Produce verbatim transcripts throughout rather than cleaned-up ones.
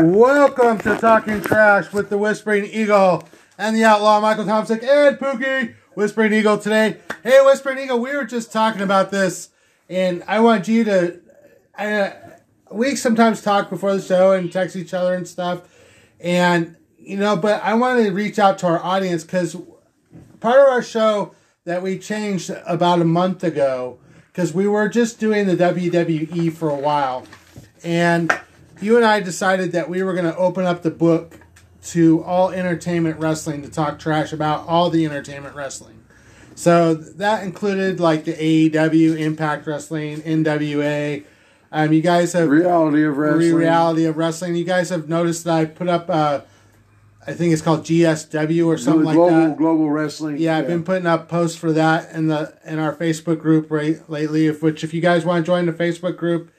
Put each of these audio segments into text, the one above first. Welcome to Talking Trash with the Whispering Eagle and the Outlaw, Michael Tomsik and Pookie. Whispering Eagle today. Hey, Whispering Eagle, we were just talking about this, and I want you to... Uh, we sometimes talk before the show and text each other and stuff, and, you know, but I want to reach out to our audience because part of our show that we changed about a month ago, because we were just doing the W W E for a while, and... you and I decided that we were going to open up the book to all entertainment wrestling to talk trash about all the entertainment wrestling. So that included like the A E W, Impact Wrestling, N W A. Um, you guys have reality of wrestling. Reality of wrestling. You guys have noticed that I put up, uh, I think it's called G S W or something global, like that. Global wrestling. Yeah, I've yeah. been putting up posts for that in the in our Facebook group right lately. Of which, if you guys want to join the Facebook group.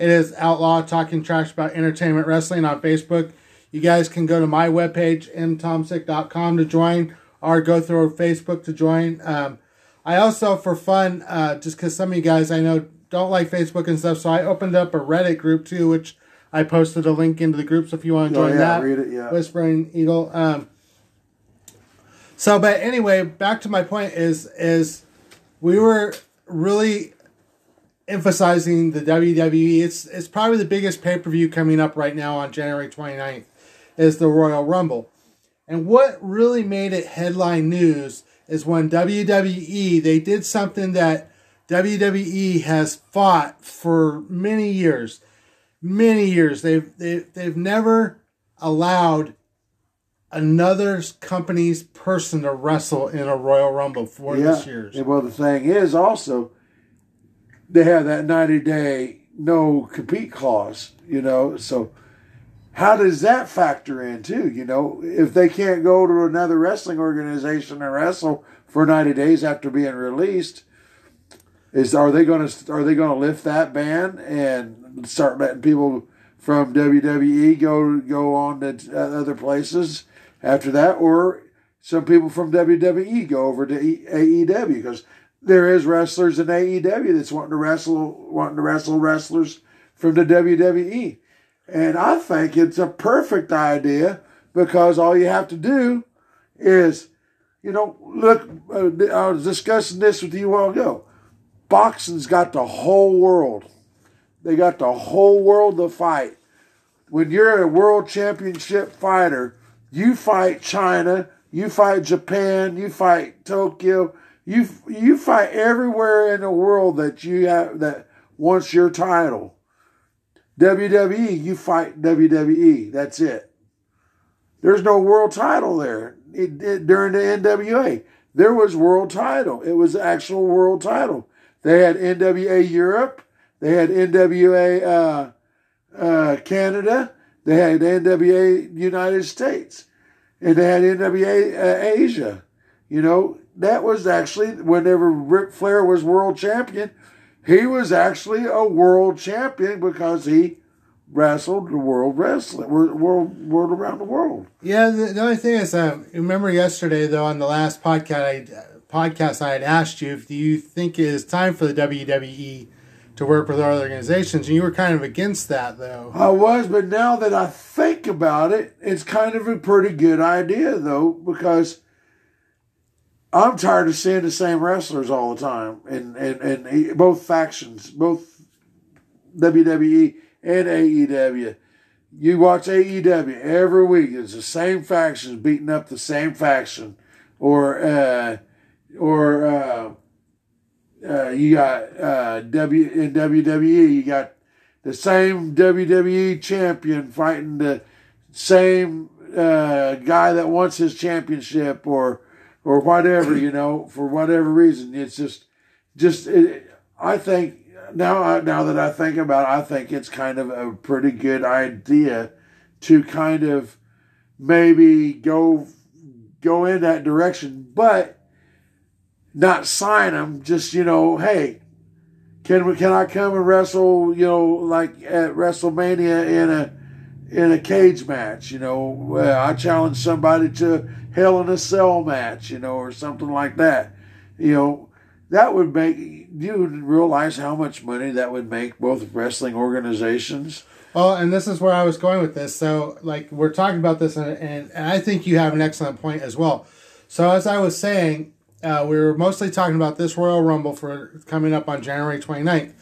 It is Outlaw Talking Trash About Entertainment Wrestling on Facebook. You guys can go to my webpage, m tomsik dot com, to join, or go through Facebook to join. Um, I also, for fun, uh, just because some of you guys I know don't like Facebook and stuff, so I opened up a Reddit group too, which I posted a link into the group, so if you want to join oh, yeah, that, read it, yeah. Whispering Eagle. Um, so, but anyway, back to my point is, is we were really... emphasizing the W W E. It's it's probably the biggest pay-per-view coming up right now on January twenty-ninth is the Royal Rumble. And what really made it headline news is when W W E, they did something that W W E has fought for many years. Many years. They've, they, they've never allowed another company's person to wrestle in a Royal Rumble for yeah. this year's. And well, the thing is also... they have that ninety-day no-compete clause, you know. So how does that factor in, too? You know, if they can't go to another wrestling organization and wrestle for ninety days after being released, is are they going to are they going to lift that ban and start letting people from W W E go go on to other places after that? Or some people from W W E go over to A E W because... there is wrestlers in A E W that's wanting to wrestle, wanting to wrestle wrestlers from the W W E, and I think it's a perfect idea because all you have to do is, you know, look. Uh, I was discussing this with you a while ago. Boxing's got the whole world; they got the whole world to fight. When you're a world championship fighter, you fight China, you fight Japan, you fight Tokyo. You you fight everywhere in the world that you have, that wants your title. W W E, you fight W W E. That's it. There's no world title there. It, it, during the N W A, there was world title. It was actual world title. They had N W A Europe. They had N W A uh, uh, Canada. They had N W A United States. And they had N W A uh, Asia. You know, that was actually, whenever Ric Flair was world champion, he was actually a world champion because he wrestled the world wrestling, world, world around the world. Yeah, the, the only thing is, um, remember yesterday, though, on the last podcast I, podcast, I had asked you, do you think it is time for the W W E to work with other organizations? And you were kind of against that, though. I was, but now that I think about it, it's kind of a pretty good idea, though, because... I'm tired of seeing the same wrestlers all the time, and, and, and he, both factions, both W W E and A E W. You watch A E W every week; it's the same factions beating up the same faction, or uh, or uh, uh, you got uh, W in W W E. You got the same W W E champion fighting the same uh, guy that wants his championship, or. Or whatever, you know, for whatever reason, it's just, just. It, I think now, I, now that I think about it, I think it's kind of a pretty good idea to kind of maybe go go in that direction, but not sign them. Just, you know, hey, can we? Can I come and wrestle? You know, like at WrestleMania in a in a cage match. You know, uh, I challenge somebody to. Hell in a Cell match, you know, or something like that. You know, that would make, you would realize how much money that would make both wrestling organizations. Well, and this is where I was going with this. So, like, we're talking about this, and, and, and I think you have an excellent point as well. So, as I was saying, uh, we were mostly talking about this Royal Rumble for coming up on January twenty-ninth.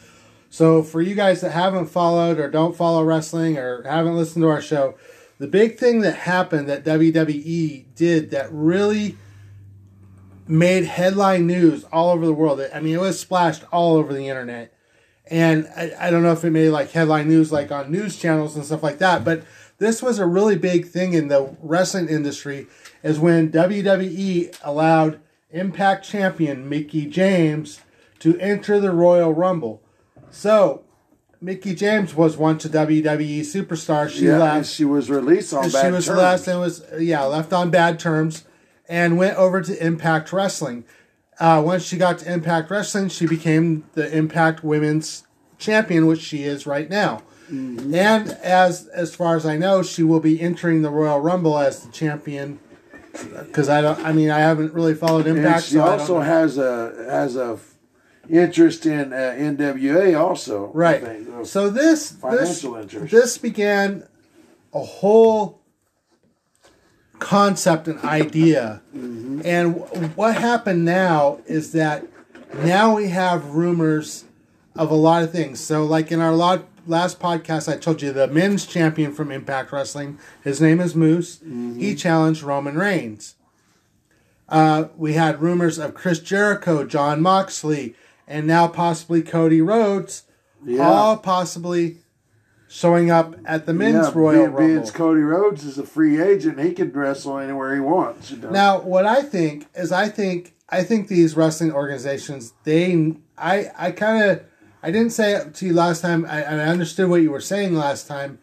So, for you guys that haven't followed or don't follow wrestling or haven't listened to our show, the big thing that happened that W W E did that really made headline news all over the world. I mean, it was splashed all over the internet. And I, I don't know if it made like headline news like on news channels and stuff like that, but this was a really big thing in the wrestling industry is when W W E allowed Impact champion Mickie James to enter the Royal Rumble. So Mickie James was once a W W E superstar. She yeah, left. And she was released on bad terms. She was terms. left and was yeah left on bad terms and went over to Impact Wrestling. Uh, once she got to Impact Wrestling, she became the Impact Women's Champion, which she is right now. Mm-hmm. And as as far as I know, she will be entering the Royal Rumble as the champion. Because I don't, I mean, I haven't really followed Impact. And she so also has a has a interest in uh, N W A, also right. I think. So this financial this, interest. This began a whole concept and idea. Mm-hmm. And w- what happened now is that now we have rumors of a lot of things. So like in our lot, last podcast, I told you the men's champion from Impact Wrestling, his name is Moose. Mm-hmm. He challenged Roman Reigns. Uh, we had rumors of Chris Jericho, John Moxley, and now possibly Cody Rhodes, yeah. all possibly showing up at the men's yeah, Royal Rumble. Vince Cody Rhodes is a free agent. He can wrestle anywhere he wants. You know? Now, what I think is, I think I think these wrestling organizations, they, I, I kind of, I didn't say it to you last time. I, I understood what you were saying last time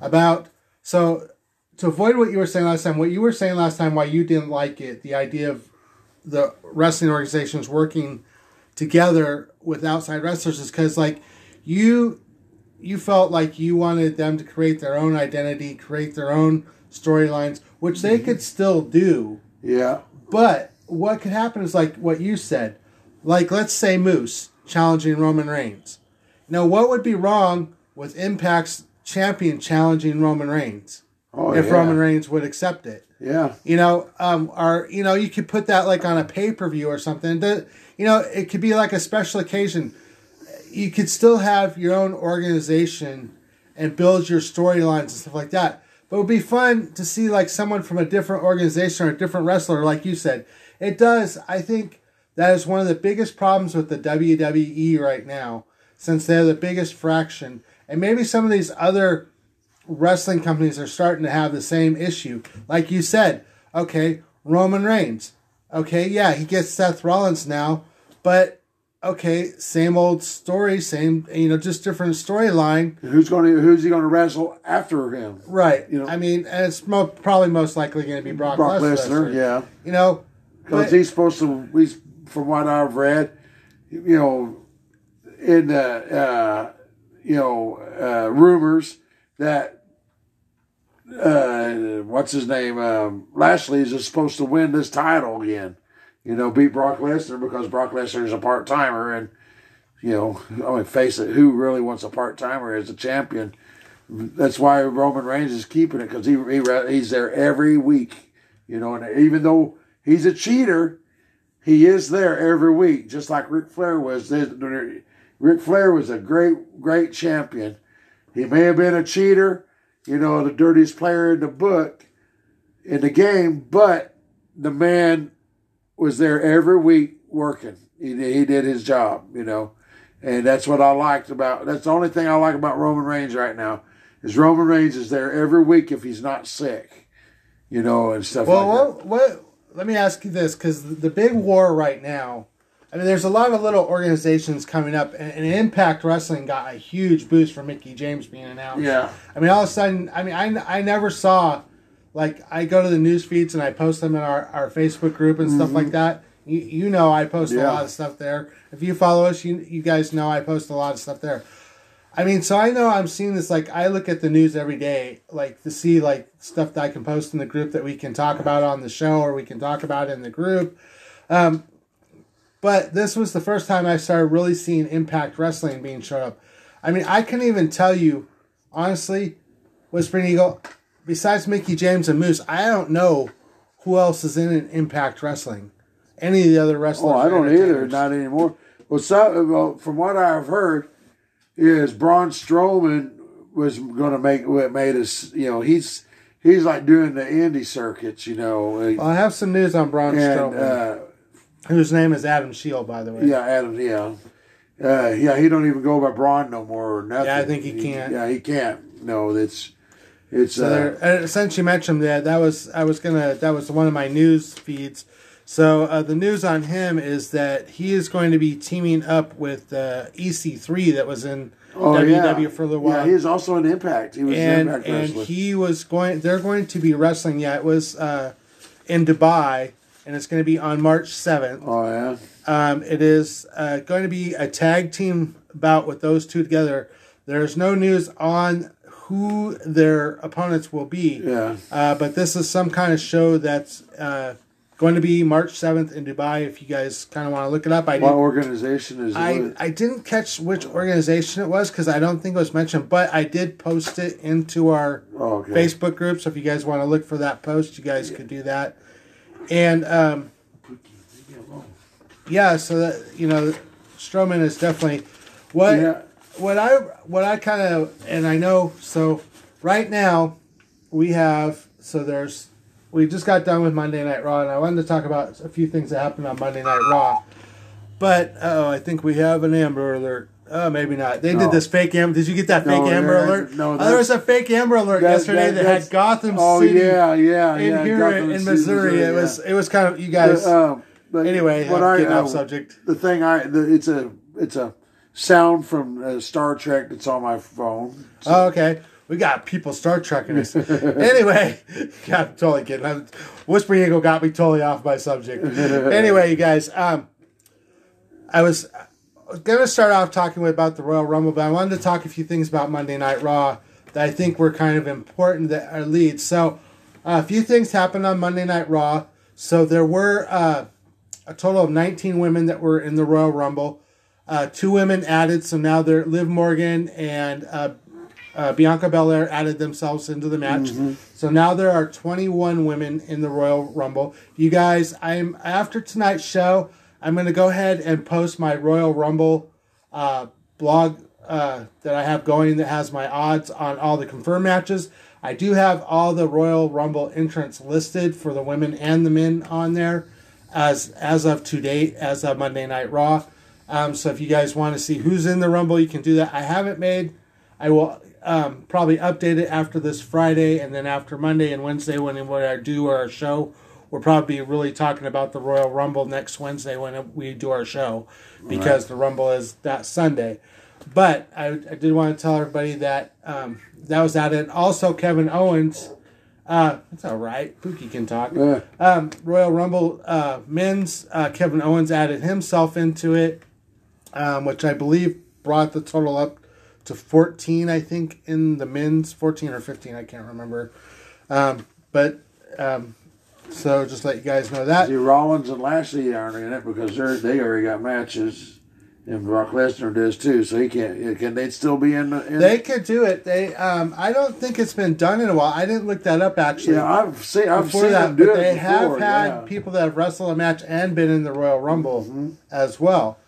about so to avoid what you were saying last time. What you were saying last time, why you didn't like it, the idea of the wrestling organizations working together with outside wrestlers, is because like you. You felt like you wanted them to create their own identity, create their own storylines, which they could still do. Yeah. But what could happen is like what you said. Like, let's say Moose challenging Roman Reigns. Now, what would be wrong with Impact's champion challenging Roman Reigns? Oh, if yeah. Roman Reigns would accept it. Yeah. You know, um, or, you know, you could put that like on a pay-per-view or something. To, you know, it could be like a special occasion. You could still have your own organization and build your storylines and stuff like that. But it would be fun to see like someone from a different organization or a different wrestler, like you said. It does. I think that is one of the biggest problems with the W W E right now, since they're the biggest fraction. And maybe some of these other wrestling companies are starting to have the same issue. Like you said, okay, Roman Reigns. Okay, yeah, he gets Seth Rollins now, but okay, same old story, same, you know, just different storyline. Who's going to, who's he going to wrestle after him? Right. You know, I mean, and it's mo- probably most likely going to be Brock, Brock Lesnar. Lesnar, yeah. You know, because he's supposed to, he's, from what I've read, you know, in the, uh, you know, uh, rumors that, uh, what's his name, um, Lashley is supposed to win this title again. You know, beat Brock Lesnar because Brock Lesnar is a part-timer. And, you know, I mean, face it, who really wants a part-timer as a champion? That's why Roman Reigns is keeping it, because he, he he's there every week. You know, and even though he's a cheater, he is there every week, just like Ric Flair was. Ric Flair was a great, great champion. He may have been a cheater, you know, the dirtiest player in the book, in the game, but the man was there every week working. He he did his job, you know, and that's what I liked about. That's the only thing I like about Roman Reigns right now is Roman Reigns is there every week if he's not sick, you know, and stuff. Well, like that. Well, what? Let me ask you this, because the big war right now. I mean, there's a lot of little organizations coming up, and, and Impact Wrestling got a huge boost from Mickie James being announced. Yeah. I mean, all of a sudden, I mean, I I never saw. Like, I go to the news feeds and I post them in our, our Facebook group and stuff mm-hmm. like that. You you know I post yeah. a lot of stuff there. If you follow us, you you guys know I post a lot of stuff there. I mean, so I know I'm seeing this, like, I look at the news every day, like, to see, like, stuff that I can post in the group that we can talk about on the show or we can talk about in the group. Um, but this was the first time I started really seeing Impact Wrestling being showed up. I mean, I couldn't even tell you honestly, Whispering Eagle, besides Mickie James and Moose, I don't know who else is in Impact Wrestling. Any of the other wrestlers. Oh, I don't either. Not anymore. Well, so, well, from what I've heard, is Braun Strowman was going to make what made us. You know, he's he's like doing the indie circuits. You know. Well, I have some news on Braun and, Strowman, uh, whose name is Adam Shield, by the way. Yeah, Adam. Yeah, uh, yeah. He don't even go by Braun no more or nothing. Yeah, I think he, he can't. Yeah, he can't. No, that's. It's so uh, since you mentioned that, that was I was gonna that was one of my news feeds. So uh, the news on him is that he is going to be teaming up with uh, E C three that was in oh, W W E yeah. for a little while. Yeah, he was also in Impact. He was and, in Impact Wrestling. And he was going. They're going to be wrestling. Yeah, it was uh, in Dubai, and it's going to be on March seventh. Oh yeah. Um, it is uh, going to be a tag team bout with those two together. There's no news on who their opponents will be. Yeah. Uh, but this is some kind of show that's uh, going to be March seventh in Dubai. If you guys kind of want to look it up, I what did, organization is I, it? I didn't catch which organization it was because I don't think it was mentioned, but I did post it into our oh, okay. Facebook group. So if you guys want to look for that post, you guys yeah. could do that. And um, yeah, so that, you know, Strowman is definitely what. Yeah. What I what I kind of and I know so right now we have so there's we just got done with Monday Night Raw, and I wanted to talk about a few things that happened on Monday Night Raw, but oh I think we have an Amber Alert. Oh, maybe not. They no. did this fake Amber. Did you get that fake no, Amber Alert? No, oh, there was a fake Amber Alert that, yesterday that, that had Gotham oh, City. Yeah, yeah, in yeah, here Gotham in Missouri, Missouri yeah. it was it was kind of you guys. But, um, but anyway, what I'm I, getting I, off subject. The thing I the, it's a it's a. sound from uh, Star Trek that's on my phone. So. Oh, okay. We got people Star Trekking us. Anyway, yeah, I'm totally kidding. I'm, Whispering Eagle got me totally off my subject. Anyway, you guys, um, I was going to start off talking about the Royal Rumble, but I wanted to talk a few things about Monday Night Raw that I think were kind of important that are leads. So, uh, a few things happened on Monday Night Raw. So, there were uh, a total of nineteen women that were in the Royal Rumble. Uh, two women added, so now they're Liv Morgan and uh, uh, Bianca Belair added themselves into the match. Mm-hmm. So now there are twenty-one women in the Royal Rumble. You guys, I'm after tonight's show, I'm going to go ahead and post my Royal Rumble uh, blog uh, that I have going that has my odds on all the confirmed matches. I do have all the Royal Rumble entrants listed for the women and the men on there as as of today, as of Monday Night Raw. Um, so if you guys want to see who's in the Rumble, you can do that. I haven't made, I will um, probably update it after this Friday, and then after Monday and Wednesday when I do our show. We'll probably be really talking about the Royal Rumble next Wednesday when we do our show, because right. the Rumble is that Sunday. But I, I did want to tell everybody that um, that was at it. Also, Kevin Owens, uh, that's all right, Pookie can talk. Yeah. Um, Royal Rumble uh, men's, uh, Kevin Owens added himself into it. Um, which I believe brought the total up to fourteen, I think, in the men's. fourteen or fifteen, I can't remember. Um, but, um, so just let you guys know that. See, Rollins and Lashley aren't in it because they're, they already got matches. And Brock Lesnar does, too. So he can't. Can they still be in the... In they could do it. They. Um, I don't think it's been done in a while. I didn't look that up, actually. Yeah, I've seen, I've seen that, them do it before. They have had yeah. people that have wrestled a match and been in the Royal Rumble mm-hmm. as well.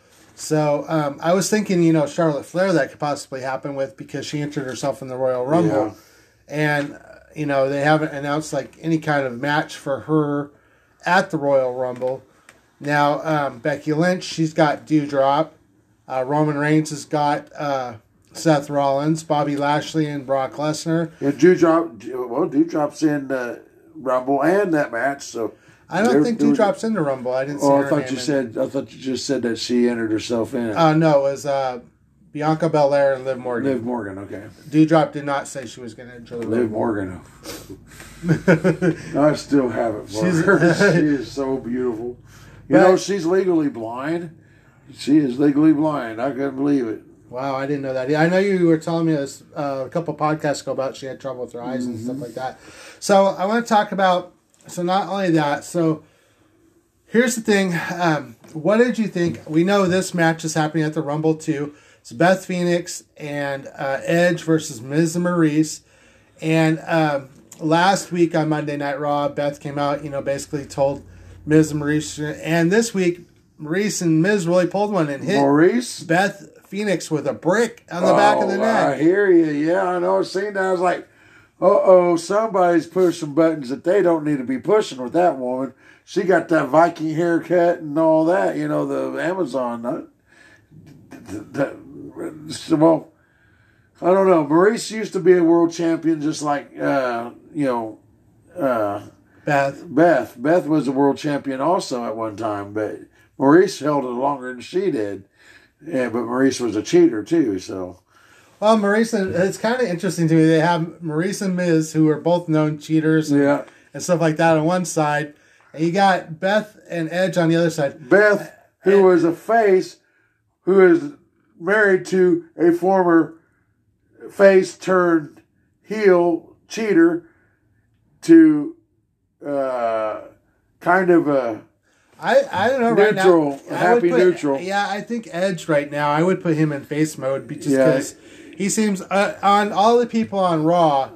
So um, I was thinking, you know, Charlotte Flair that could possibly happen with because she entered herself in the Royal Rumble. Yeah. And, uh, you know, they haven't announced, like, any kind of match for her at the Royal Rumble. Now, um, Becky Lynch, she's got Dewdrop. Uh, Roman Reigns has got uh, Seth Rollins, Bobby Lashley, and Brock Lesnar. Yeah, Dewdrop, well, Dewdrop's in the Rumble and that match, so... I don't They're, think Dewdrop's in the Rumble. I didn't see oh, her I thought name you in. said. I thought you just said that she entered herself in. Uh, no, it was uh, Bianca Belair and Liv Morgan. Liv Morgan, okay. Dewdrop did not say she was going to enter the Liv Rumble. Morgan. I still have it for she's, her. She is so beautiful. You but, know, she's legally blind. She is legally blind. I couldn't believe it. Wow, I didn't know that. I know you were telling me this uh, a couple podcasts ago about she had trouble with her eyes mm-hmm. and stuff like that. So I want to talk about So not only that, so here's the thing. Um, what did you think? We know this match is happening at the Rumble too. It's Beth Phoenix and uh, Edge versus Miz and Maryse. And um, last week on Monday Night Raw, Beth came out, you know, basically told Miz and Maryse. And this week, Maryse and Miz really pulled one and hit Maryse? Beth Phoenix with a brick on the oh, back of the neck. I hear you. Yeah, I know. I've seen that. I was like, uh-oh, somebody's pushing buttons that they don't need to be pushing with that woman. She got that Viking haircut and all that, you know, the Amazon. Uh, the, the, well, I don't know. Maryse used to be a world champion just like, uh, you know, uh, Beth. Beth. Beth was a world champion also at one time, but Maryse held it longer than she did. Yeah, but Maryse was a cheater too, so. Well, Maryse, it's kind of interesting to me. They have Maryse and Miz, who are both known cheaters and, yeah. and stuff like that on one side. And you got Beth and Edge on the other side. Beth, who was a face, who is married to a former face-turned-heel cheater to uh, kind of a... I, I don't know neutral, right now. Happy put, neutral. Yeah, I think Edge right now, I would put him in face mode just because yeah. he seems, uh, on all the people on Raw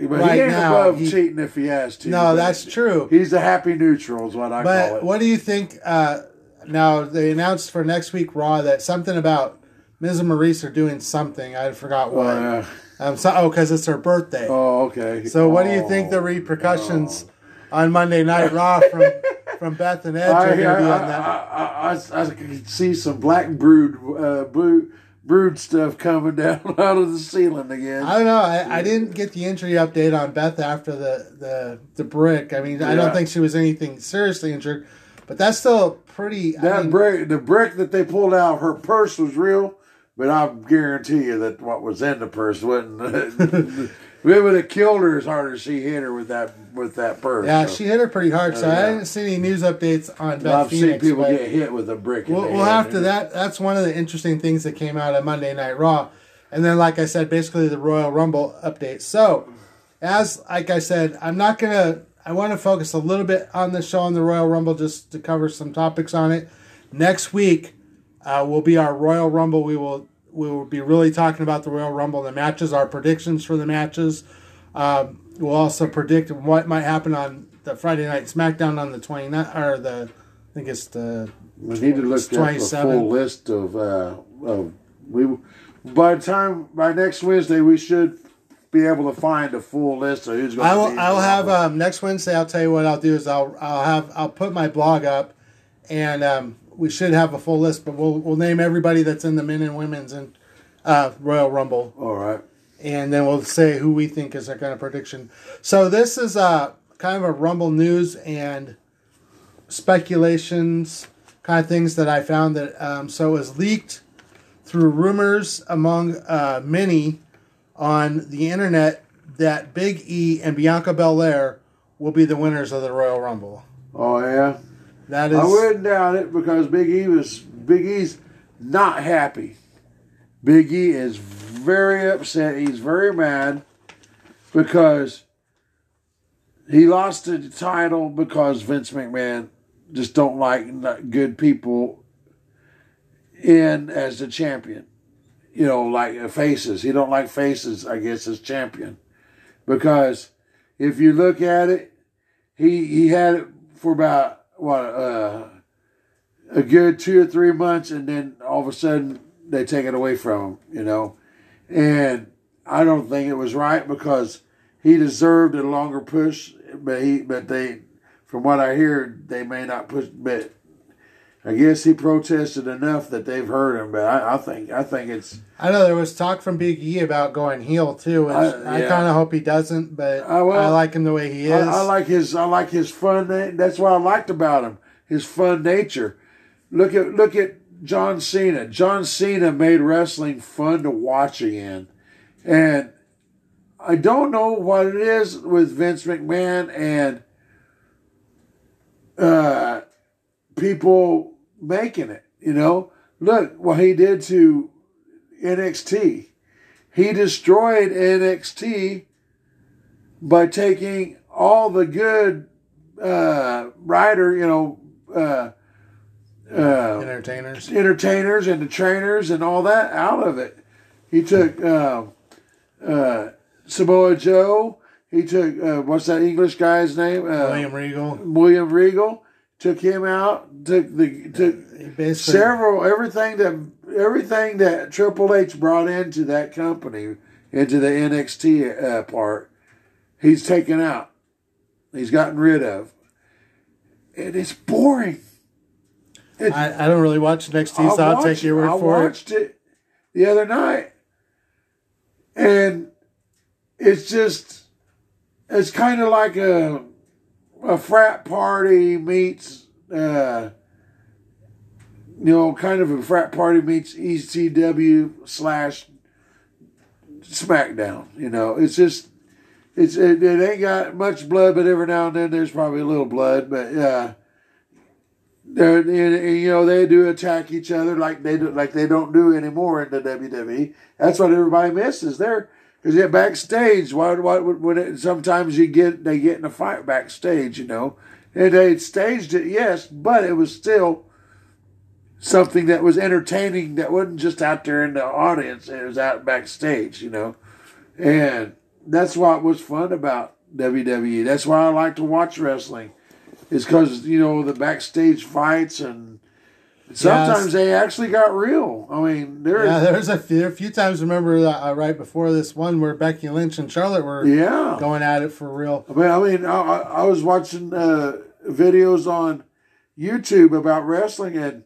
but right he ain't now. Above he, cheating if he has to. No, that's true. He's a happy neutral is what I but call it. But what do you think, uh, now they announced for next week Raw that something about Miz and Maryse are doing something. I forgot what. Uh, um, so, oh, because it's her birthday. Oh, okay. So what oh, do you think the repercussions oh. on Monday Night Raw from... From Beth and Edge, I, are going to be on that. I, I, I, I can see some black brood, uh, brood, brood stuff coming down out of the ceiling again. I don't know. I, I didn't get the injury update on Beth after the, the, the brick. I mean, yeah. I don't think she was anything seriously injured, but that's still pretty. That I mean, brick, the brick that they pulled out of her purse was real, but I guarantee you that what was in the purse wasn't. We would have killed her as hard as she hit her with that with that purse. Yeah, so. She hit her pretty hard. So uh, yeah. I didn't see any news updates on Beth I've Phoenix. I've seen people get hit with a brick. We'll, we'll have to that. That's one of the interesting things that came out of Monday Night Raw, and then like I said, basically the Royal Rumble update. So, as like I said, I'm not gonna. I want to focus a little bit on the show on the Royal Rumble just to cover some topics on it. Next week uh, will be our Royal Rumble. We will. We will be really talking about the Royal Rumble, the matches, our predictions for the matches. Um, we'll also predict what might happen on the Friday night SmackDown on the twenty-ninth, or the I think it's the. We need to look at the full list of. Uh, of we by the time by next Wednesday we should be able to find a full list of who's going. I will. To be I'll have um, next Wednesday. I'll tell you what I'll do is I'll I'll have I'll put my blog up, and. Um, We should have a full list, but we'll we'll name everybody that's in the men and women's and uh, Royal Rumble. All right, and then we'll say who we think is that kind of prediction. So this is uh kind of a Rumble news and speculations kind of things that I found that um, so it was leaked through rumors among uh, many on the internet that Big E and Bianca Belair will be the winners of the Royal Rumble. Oh yeah. That is, I wouldn't doubt it because Big E was Big E's not happy. Big E is very upset. He's very mad because he lost the title because Vince McMahon just don't like good people in as the champion. You know, like faces. He don't like faces, I guess, as champion. Because if you look at it, he he had it for about What uh, a good two or three months, and then all of a sudden they take it away from him, you know. And I don't think it was right because he deserved a longer push, but he, but they, from what I hear, they may not push. But I guess he protested enough that they've heard him. But I, I think, I think it's. I know there was talk from Big E about going heel too, and I, I yeah. kind of hope he doesn't. But I, well, I like him the way he is. I, I like his, I like his fun. That's what I liked about him, his fun nature. Look at, look at John Cena. John Cena made wrestling fun to watch again, and I don't know what it is with Vince McMahon and uh, people making it. You know, look what he did to N X T. He destroyed N X T by taking all the good uh, writer, you know, uh, uh, entertainers, entertainers, and the trainers and all that out of it. He took uh, uh, Samoa Joe. He took uh, what's that English guy's name? Uh, William Regal. William Regal took him out. Took the took Basically. several everything that everything that Triple H brought into that company, into the N X T uh, part. He's taken out. He's gotten rid of. And it's boring. It, I, I don't really watch N X T, so I'll take your word for it. I watched it the other night. And it's just, it's kind of like a a frat party meets, uh, you know, kind of a frat party meets E C W slash SmackDown. You know, it's just, It's it, it ain't got much blood, but every now and then there's probably a little blood. But uh, they're and, and, you know, they do attack each other like they do, like they don't do anymore in the W W E. That's what everybody misses there, because yeah, backstage. Why? Why? When it, sometimes you get they get in a fight backstage, you know, and they staged it, yes, but it was still something that was entertaining. That wasn't just out there in the audience. It was out backstage, you know, and. That's what was fun about W W E. That's why I like to watch wrestling, is because, you know, the backstage fights, and sometimes yes. they actually got real. I mean, there yeah, there's a few, a few times. Remember that, uh, right before this one where Becky Lynch and Charlotte were yeah. going at it for real. I mean, I mean, I, I was watching uh, videos on YouTube about wrestling, and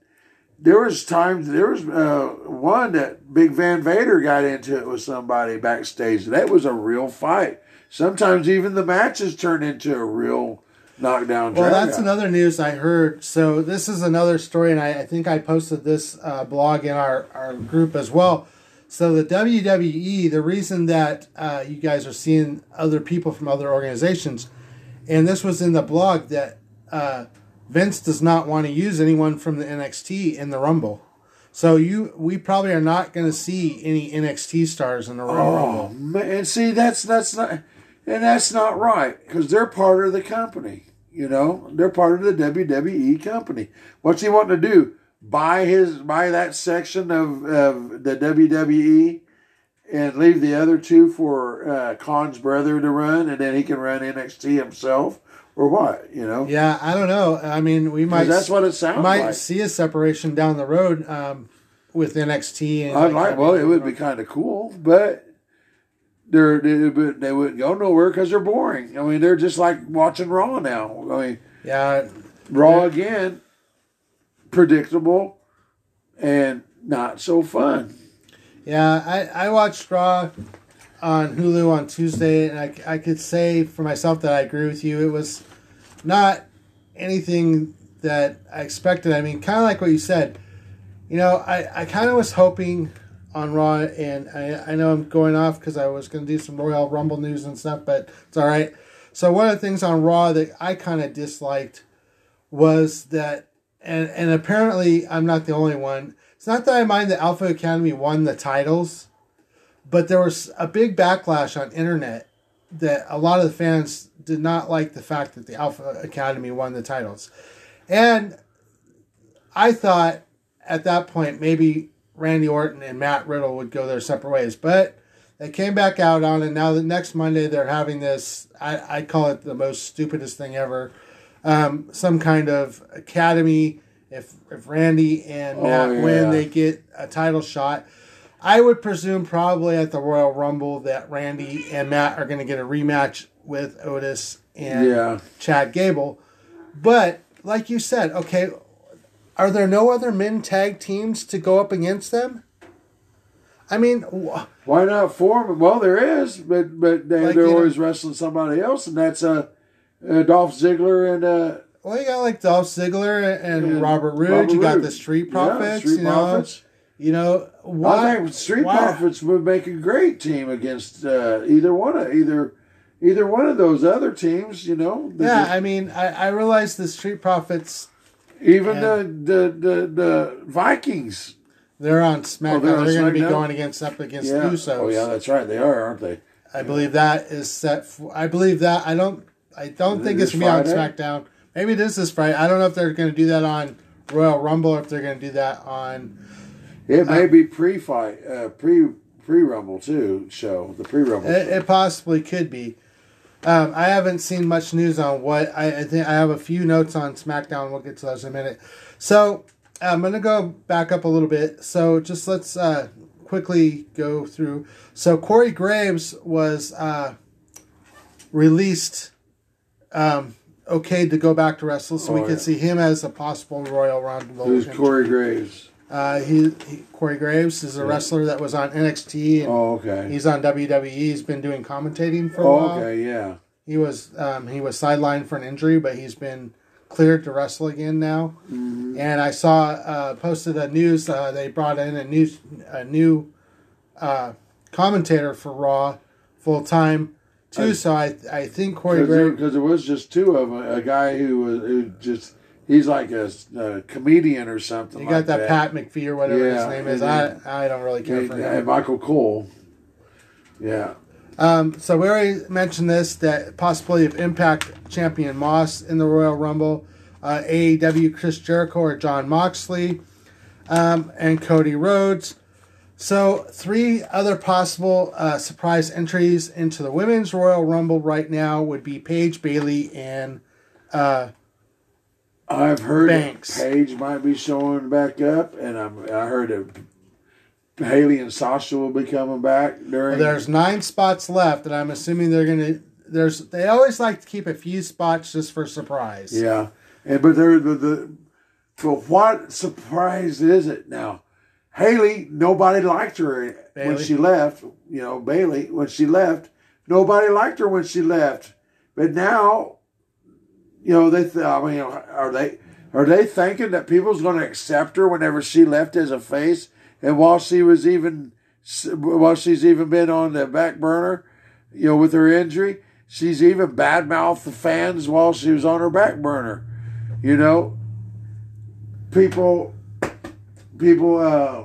there was times there was uh, one that Big Van Vader got into it with somebody backstage. That was a real fight. Sometimes even the matches turn into a real knockdown. Well, that's out. Another news I heard. So this is another story, and I, I think I posted this uh, blog in our, our group as well. So the W W E, the reason that uh, you guys are seeing other people from other organizations, and this was in the blog that. Uh, Vince does not want to use anyone from the N X T in the Rumble. So you, we probably are not going to see any N X T stars in the Royal Rumble. Oh, man. And see, that's, that's not, and that's not right, because they're part of the company, you know, they're part of the W W E company. What's he wanting to do? Buy his, buy that section of, of the W W E and leave the other two for uh, Khan's brother to run, and then he can run N X T himself. Or what, you know? Yeah, I don't know. I mean, we might that's what it sounds might like. see a separation down the road um, with N X T. And I'd like, like well, it would be kind of cool, but they're, they, they wouldn't go nowhere because they're boring. I mean, they're just like watching Raw now. I mean, yeah, Raw again, predictable and not so fun. Yeah, I, I watched Raw on Hulu on Tuesday, and I, I could say for myself that I agree with you. It was not anything that I expected. I mean, kind of like what you said. You know, I, I kind of was hoping on Raw, and I, I know I'm going off because I was going to do some Royal Rumble news and stuff, but it's all right. So one of the things on Raw that I kind of disliked was that, and, and apparently I'm not the only one. It's not that I mind that Alpha Academy won the titles, but there was a big backlash on internet that a lot of the fans did not like the fact that the Alpha Academy won the titles. And I thought at that point maybe Randy Orton and Matt Riddle would go their separate ways. But they came back out on it. Now the next Monday they're having this, I, I call it the most stupidest thing ever, um, some kind of academy. If, if Randy and Matt oh, yeah. win, they get a title shot. I would presume probably at the Royal Rumble that Randy and Matt are going to get a rematch with Otis and yeah. Chad Gable. But like you said, okay, are there no other men tag teams to go up against them? I mean, wh- why not form? Well, there is, but but they, like, they're always know, wrestling somebody else, and that's a uh, uh, Dolph Ziggler and. Uh, well, you got like Dolph Ziggler and, and Robert Roode. Robert you got Roode. the Street Profits. Yeah, Street you Profits. Know, You know, why, I think Street why? Profits would make a great team against uh, either one of either either one of those other teams. You know, yeah. Just, I mean, I, I realize the Street Profits, even and, the, the the the Vikings, they're on SmackDown. Oh, they're, they're going to be going against up against yeah. Usos. Oh yeah, that's right. They are, aren't they? I yeah. believe that is set. For, I believe that. I don't. I don't think it's going to be on SmackDown. Maybe it is this Friday. I don't know if they're going to do that on Royal Rumble if they're going to do that on. It may uh, be pre-fight, uh, pre pre Rumble too. So the pre Rumble, it, it possibly could be. Um, I haven't seen much news on what I, I think. I have a few notes on SmackDown. We'll get to those in a minute. So I'm going to go back up a little bit. So just let's uh, quickly go through. So Corey Graves was uh, released. Um, okay to go back to wrestle, so oh, we can yeah. see him as a possible Royal Rumble. Who's Corey Graves? Uh, he, he Corey Graves is a wrestler that was on N X T. And oh, okay. He's on W W E. He's been doing commentating for a oh, while. Okay, yeah. He was um, he was sidelined for an injury, but he's been cleared to wrestle again now. Mm-hmm. And I saw uh, posted a news. Uh, they brought in a new a new uh, commentator for Raw full time. Two, I, so I I think Corey Graves... Because there, there was just two of them. A guy who was who just... He's like a, a comedian or something. You got like that, that Pat McPhee or whatever yeah, his name is. Then, I I don't really care and, for him. And Michael Cole. Yeah. Um. So we already mentioned this, that possibility of Impact champion Moss in the Royal Rumble. Uh, A E W Chris Jericho or Jon Moxley. Um, and Cody Rhodes. So, three other possible uh, surprise entries into the Women's Royal Rumble right now would be Paige, Bailey, and uh, I've heard Banks. Paige might be showing back up, and I'm, I heard that Bailey and Sasha will be coming back during... There's nine spots left, and I'm assuming they're going to... There's They always like to keep a few spots just for surprise. Yeah, and but they're the... the for what surprise is it now? Haley, nobody liked her Bailey. when she left. You know, Bailey, when she left, nobody liked her when she left. But now, you know, they. Th- I mean, are they are they thinking that people's going to accept her whenever she left as a face? And while she was even, while she's even been on the back burner, you know, with her injury, she's even badmouthed the fans while she was on her back burner. You know, people. People uh,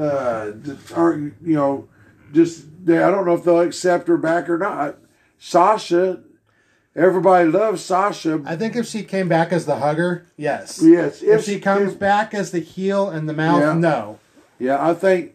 uh, aren't, you know, just, they, I don't know if they'll accept her back or not. Sasha, everybody loves Sasha. I think if she came back as the hugger, yes. Yes. If, if she comes if, back as the heel and the mouth, yeah. no. Yeah, I think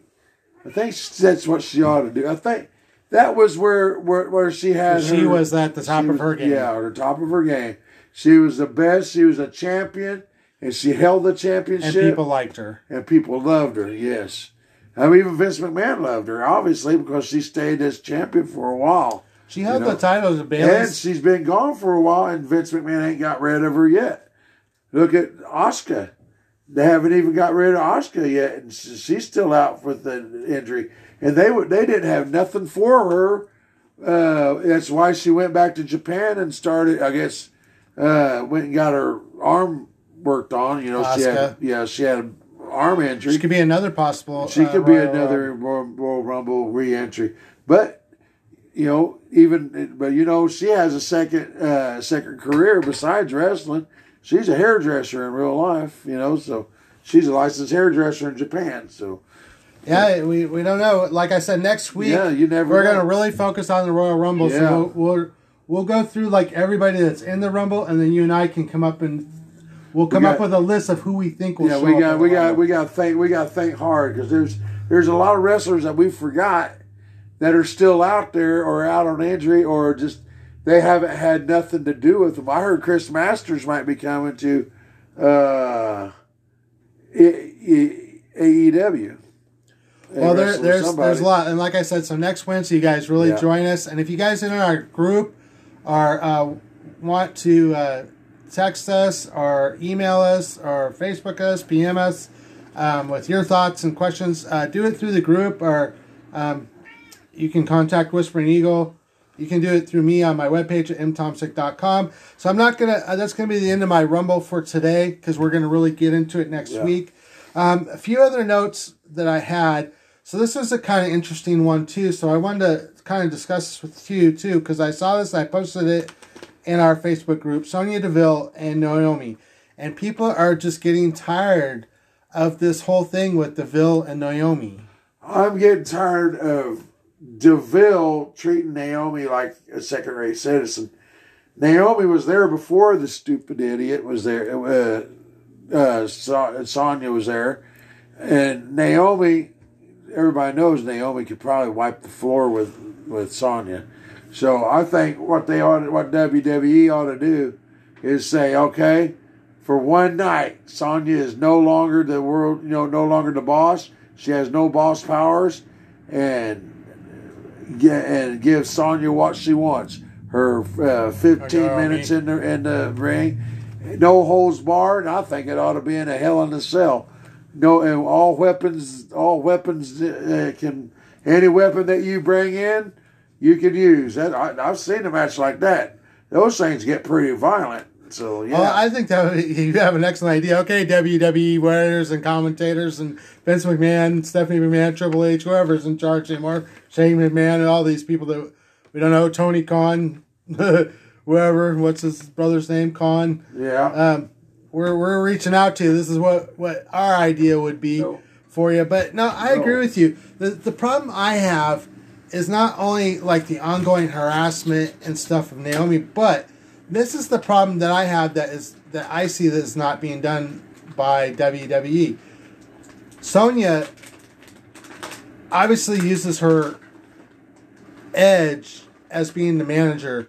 I think that's what she ought to do. I think that was where, where, where she had She her, was at the top of was, her game. Yeah, or the top of her game. She was the best. She was a champion. And she held the championship. And people liked her. And people loved her, yes. I mean, even Vince McMahon loved her, obviously, because she stayed as champion for a while. She held you know? the title of Bayley's. And she's been gone for a while, and Vince McMahon ain't got rid of her yet. Look at Asuka. They haven't even got rid of Asuka yet, and she's still out with the injury. And they were, they didn't have nothing for her. Uh, that's why she went back to Japan and started, I guess, uh, went and got her arm worked on, you know, Asuka. she had, yeah, she had an arm injury. She could be another possible. She could uh, be Royal another Royal Rumble re-entry, but you know, even but you know, she has a second uh, second career besides wrestling. She's a hairdresser in real life, you know, so she's a licensed hairdresser in Japan. So yeah, yeah. we we don't know. Like I said, next week, yeah, you never we're know. gonna really focus on the Royal Rumble. Yeah. So we'll, we'll we'll go through like everybody that's in the Rumble, and then you and I can come up and. We'll come we got, up with a list of who we think will. Yeah, show we got, up we got, we got think, we got think hard because there's there's a lot of wrestlers that we forgot that are still out there or out on injury or just they haven't had nothing to do with them. I heard Chris Masters might be coming to uh, A E W. Well, there, there's somebody. there's a lot, and like I said, so next Wednesday, you guys really yeah. join us. And if you guys in our group are uh, want to. Uh, Text us or email us or Facebook us, P M us um, with your thoughts and questions. Uh, do it through the group or um, you can contact Whispering Eagle. You can do it through me on my webpage at m tomsik dot com. So I'm not going to, uh, that's going to be the end of my Rumble for today because we're going to really get into it next yeah. week. Um, a few other notes that I had. So this was a kind of interesting one too. So I wanted to kind of discuss this with you too because I saw this, I posted it. In our Facebook group, Sonya Deville and Naomi. And people are just getting tired of this whole thing with Deville and Naomi. I'm getting tired of Deville treating Naomi like a second-rate citizen. Naomi was there before the stupid idiot was there. Uh, uh, so- Sonya was there. And Naomi, everybody knows Naomi could probably wipe the floor with, with Sonya. So I think what they ought, what W W E ought to do is say, okay, for one night, Sonya is no longer the world, you know, no longer the boss. She has no boss powers, and and give Sonya what she wants. Her uh, fifteen okay, minutes in the in the ring, no holds barred. I think it ought to be in a hell in a cell. No, and all weapons, all weapons uh, can any weapon that you bring in, you can use. That, I, I've seen a match like that. Those things get pretty violent. So yeah, well, I think that you have an excellent idea. Okay, W W E writers and commentators and Vince McMahon, Stephanie McMahon, Triple H, whoever's in charge anymore, Shane McMahon, and all these people that we don't know, Tony Khan, whoever, what's his brother's name, Khan? Yeah. Um, we're we're reaching out to you. This is what, what our idea would be no. for you. But no, I no. agree with you. The the problem I have is not only like the ongoing harassment and stuff of Naomi, but this is the problem that I have that is that I see that is not being done by W W E. Sonya obviously uses her edge as being the manager.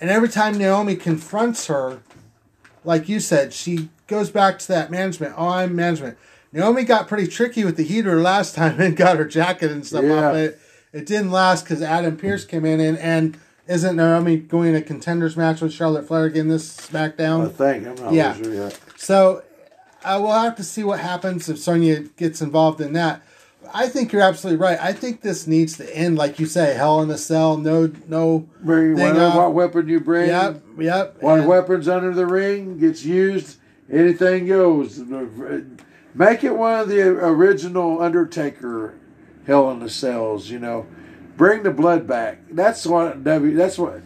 And every time Naomi confronts her, like you said, she goes back to that management. Oh, I'm management. Naomi got pretty tricky with the heater last time and got her jacket and stuff yeah. off it. It didn't last because Adam Pearce came in and, and isn't Naomi going a contenders match with Charlotte Flair again this SmackDown? I think. I'm not yeah. sure yet. So I will have to see what happens if Sonya gets involved in that. I think you're absolutely right. I think this needs to end, like you say, hell in a cell. No, no. Bring whatever what weapon you bring. Yep, yep. What weapon's under the ring gets used. Anything goes. Make it one of the original Undertaker hell in the cells. You know, bring the blood back. That's what W. That's what.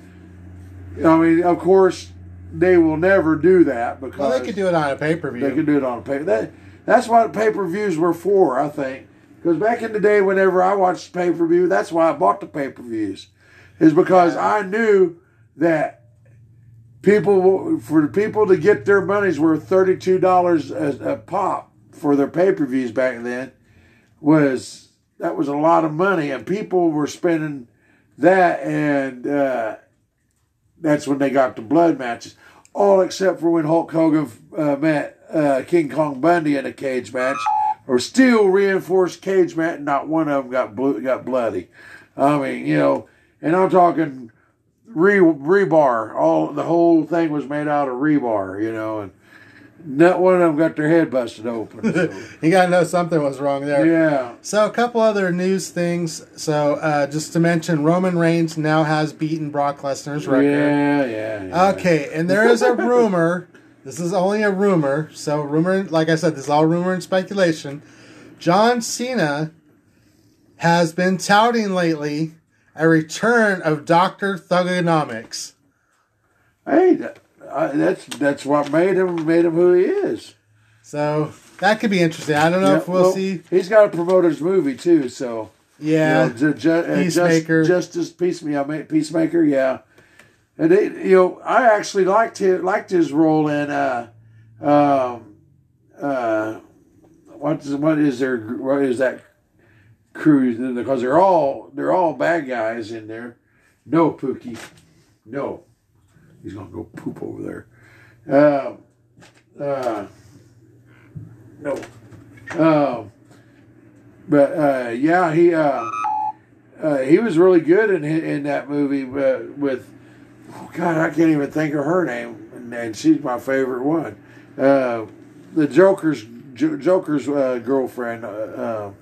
I mean, of course, they will never do that because well, they could do it on a pay per view. They could do it on a pay. That that's what pay per views were for, I think. Because back in the day, whenever I watched pay-per-view, that's why I bought the pay-per-views, is because I knew that people, for people to get their money's worth, thirty-two dollars a, a pop for their pay-per-views back then, was that was a lot of money, and people were spending that, and uh, that's when they got the blood matches. All except for when Hulk Hogan uh, met uh, King Kong Bundy in a cage match. Or steel reinforced cage mat, and not one of them got blue, got bloody. I mean, you know, and I'm talking re, rebar. All the whole thing was made out of rebar, you know, and not one of them got their head busted open. So. You gotta know something was wrong there. Yeah. So a couple other news things. So uh, just to mention, Roman Reigns now has beaten Brock Lesnar's record. Yeah, yeah. yeah. Okay, and there is a rumor. This is only a rumor, so rumor, like I said, this is all rumor and speculation. John Cena has been touting lately a return of Doctor Thugonomics. Hey, that's that's what made him made him who he is. So that could be interesting. I don't know yeah, if we'll, well see. He's got to promote his movie too, so yeah, you know, ju- Peacemaker, just, Justice Peacemaker, Peacemaker, yeah. And it, you know, I actually liked his liked his role in uh, um, uh, what's what is there? What is that crew? Because they're all they're all bad guys in there. No, Pookie, no, he's gonna go poop over there. Um, uh, no, um, but uh, yeah, he uh, uh, he was really good in in that movie uh, with. Oh, God, I can't even think of her name, and, and she's my favorite one. Uh, the Joker's jo- Joker's uh, girlfriend. Uh, uh,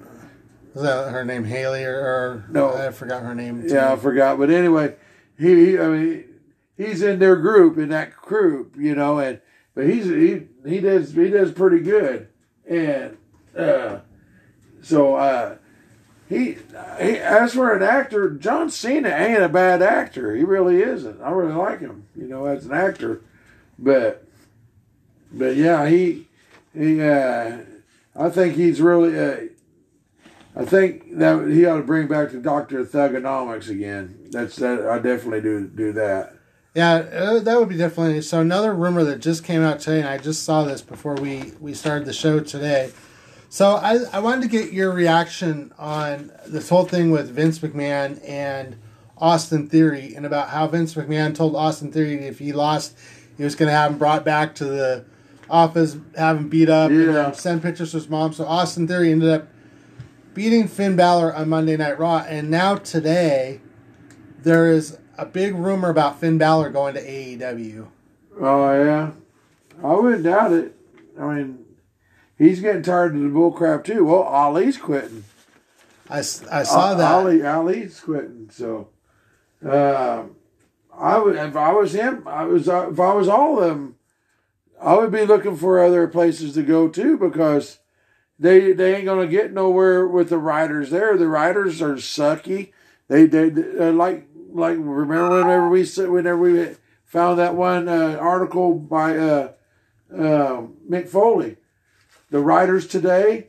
Is that her name, Haley, or, or no? I forgot her name. Too. Yeah, I forgot. But anyway, he, he I mean, he's in their group, in that crew, you know, and but he's he he does he does pretty good, and uh, so uh, He, he, as for an actor, John Cena ain't a bad actor. He really isn't. I really like him, you know, as an actor. But, but yeah, he, he. Uh, I think he's really. Uh, I think that he ought to bring back the Doctor Thugonomics again. That's that. I definitely do do that. Yeah, uh, that would be definitely. So another rumor that just came out today, and I just saw this before we, we started the show today. So I, I wanted to get your reaction on this whole thing with Vince McMahon and Austin Theory, and about how Vince McMahon told Austin Theory if he lost, he was going to have him brought back to the office, have him beat up, yeah. you know, send pictures to his mom. So Austin Theory ended up beating Finn Balor on Monday Night Raw, and now today there is a big rumor about Finn Balor going to A E W. Oh, yeah. I wouldn't doubt it. I mean, he's getting tired of the bull crap, too. Well, Ali's quitting. I, I saw uh, that. Ali, Ali's quitting, so... Uh, I would, if I was him, I was, if I was all of them, I would be looking for other places to go to, because they they ain't going to get nowhere with the writers there. The writers are sucky. They, they, they like, like, remember whenever we whenever we found that one uh, article by uh, uh, Mick Foley, the writers today,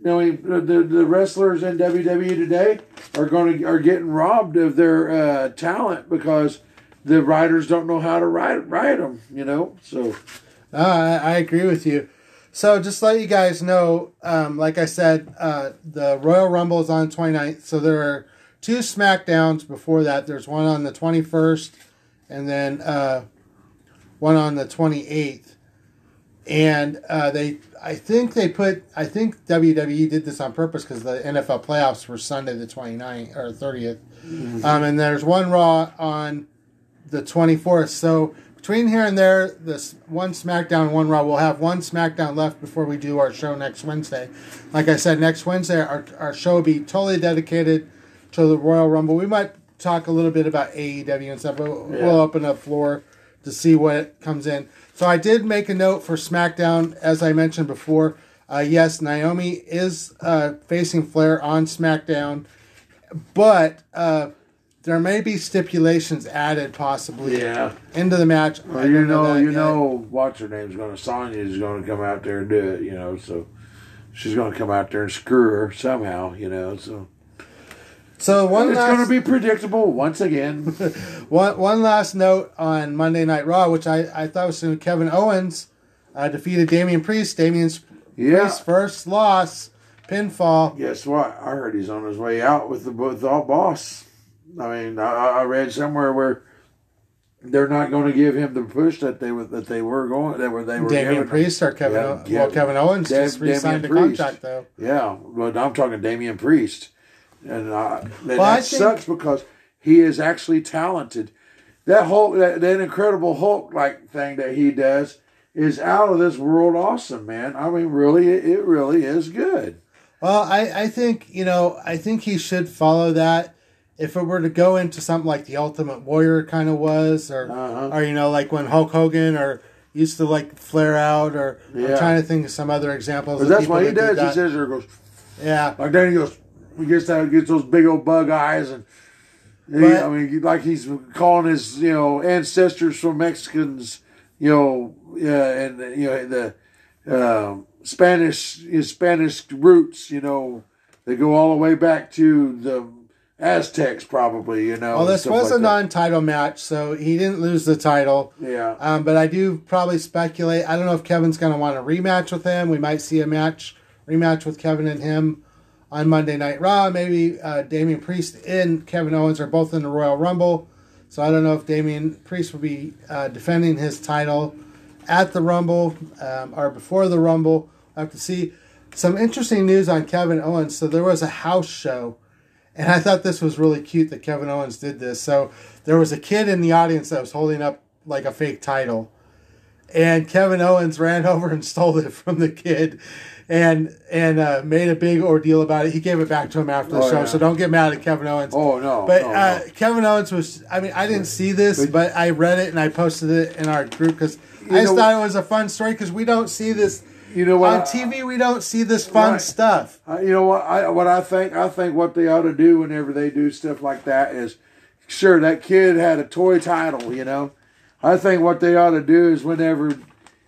you know, the the wrestlers in W W E today are going to are getting robbed of their uh, talent because the writers don't know how to write write them. You know, so uh, I, I agree with you. So just to let you guys know, um, like I said, uh, the Royal Rumble is on the twenty-ninth. So there are two SmackDowns before that. There's one on the twenty-first, and then uh, one on the twenty-eighth. And uh, they, I think they put, I think W W E did this on purpose because the N F L playoffs were Sunday the twenty-ninth or thirtieth. Mm-hmm. Um, and there's one Raw on the twenty-fourth. So between here and there, this one SmackDown, one Raw. We'll have one SmackDown left before we do our show next Wednesday. Like I said, next Wednesday, our, our show will be totally dedicated to the Royal Rumble. We might talk a little bit about A E W and stuff, but yeah. we'll open up floor to see what comes in. So I did make a note for SmackDown, as I mentioned before. Uh, yes, Naomi is uh, facing Flair on SmackDown, but uh, there may be stipulations added possibly yeah. into the match. Well, you know, know you yet. know, what's her name's going to Sonya is going to come out there and do it. You know, so she's going to come out there and screw her somehow. You know, so. So one it's last, going to be predictable once again. one one last note on Monday Night Raw, which I, I thought was soon. Kevin Owens uh, defeated Damian Priest. Damian's yeah. Priest's first loss, pinfall. Guess what? I heard he's on his way out with the with all boss. I mean, I, I read somewhere where they're not going to give him the push that they were that they were going that were they were. Damian Priest or Kevin? Yeah, o- yeah. Well, Kevin Owens da- just re-signed the contract though. Yeah, but I'm talking Damian Priest. And uh, well, that sucks because he is actually talented. That Hulk, that, that Incredible Hulk like thing that he does is out of this world awesome, man. I mean, really, it, it really is good. Well, I, I think, you know, I think he should follow that. If it were to go into something like the Ultimate Warrior kind of was, or, uh-huh. or you know, like when Hulk Hogan or used to like flare out, or yeah. I'm trying to think of some other examples. But that's what he does. He says, or goes, yeah. Like then he goes, He gets that, gets those big old bug eyes, and he, but, I mean, like he's calling his, you know, ancestors from Mexicans, you know, yeah, and you know the uh, Spanish, his Spanish roots, you know, they go all the way back to the Aztecs, probably, you know. Well, this was like a that. non-title match, so he didn't lose the title. Yeah. Um, but I do probably speculate. I don't know if Kevin's going to want a rematch with him. We might see a match rematch with Kevin and him on Monday Night Raw. Maybe uh, Damian Priest and Kevin Owens are both in the Royal Rumble. So I don't know if Damian Priest will be uh, defending his title at the Rumble um, or before the Rumble. I have to see. Some interesting news on Kevin Owens. So there was a house show, and I thought this was really cute that Kevin Owens did this. So there was a kid in the audience that was holding up like a fake title, and Kevin Owens ran over and stole it from the kid. And and uh, made a big ordeal about it. He gave it back to him after the oh, show, yeah. so don't get mad at Kevin Owens. Oh, no. But no, uh, no. Kevin Owens was, I mean, I didn't see this, but, but I read it and I posted it in our group because I just know, thought it was a fun story because we don't see this. You know what? On T V, we don't see this fun right. stuff. I, you know what I, what I think? I think what they ought to do whenever they do stuff like that is, sure, that kid had a toy title, you know. I think what they ought to do is whenever,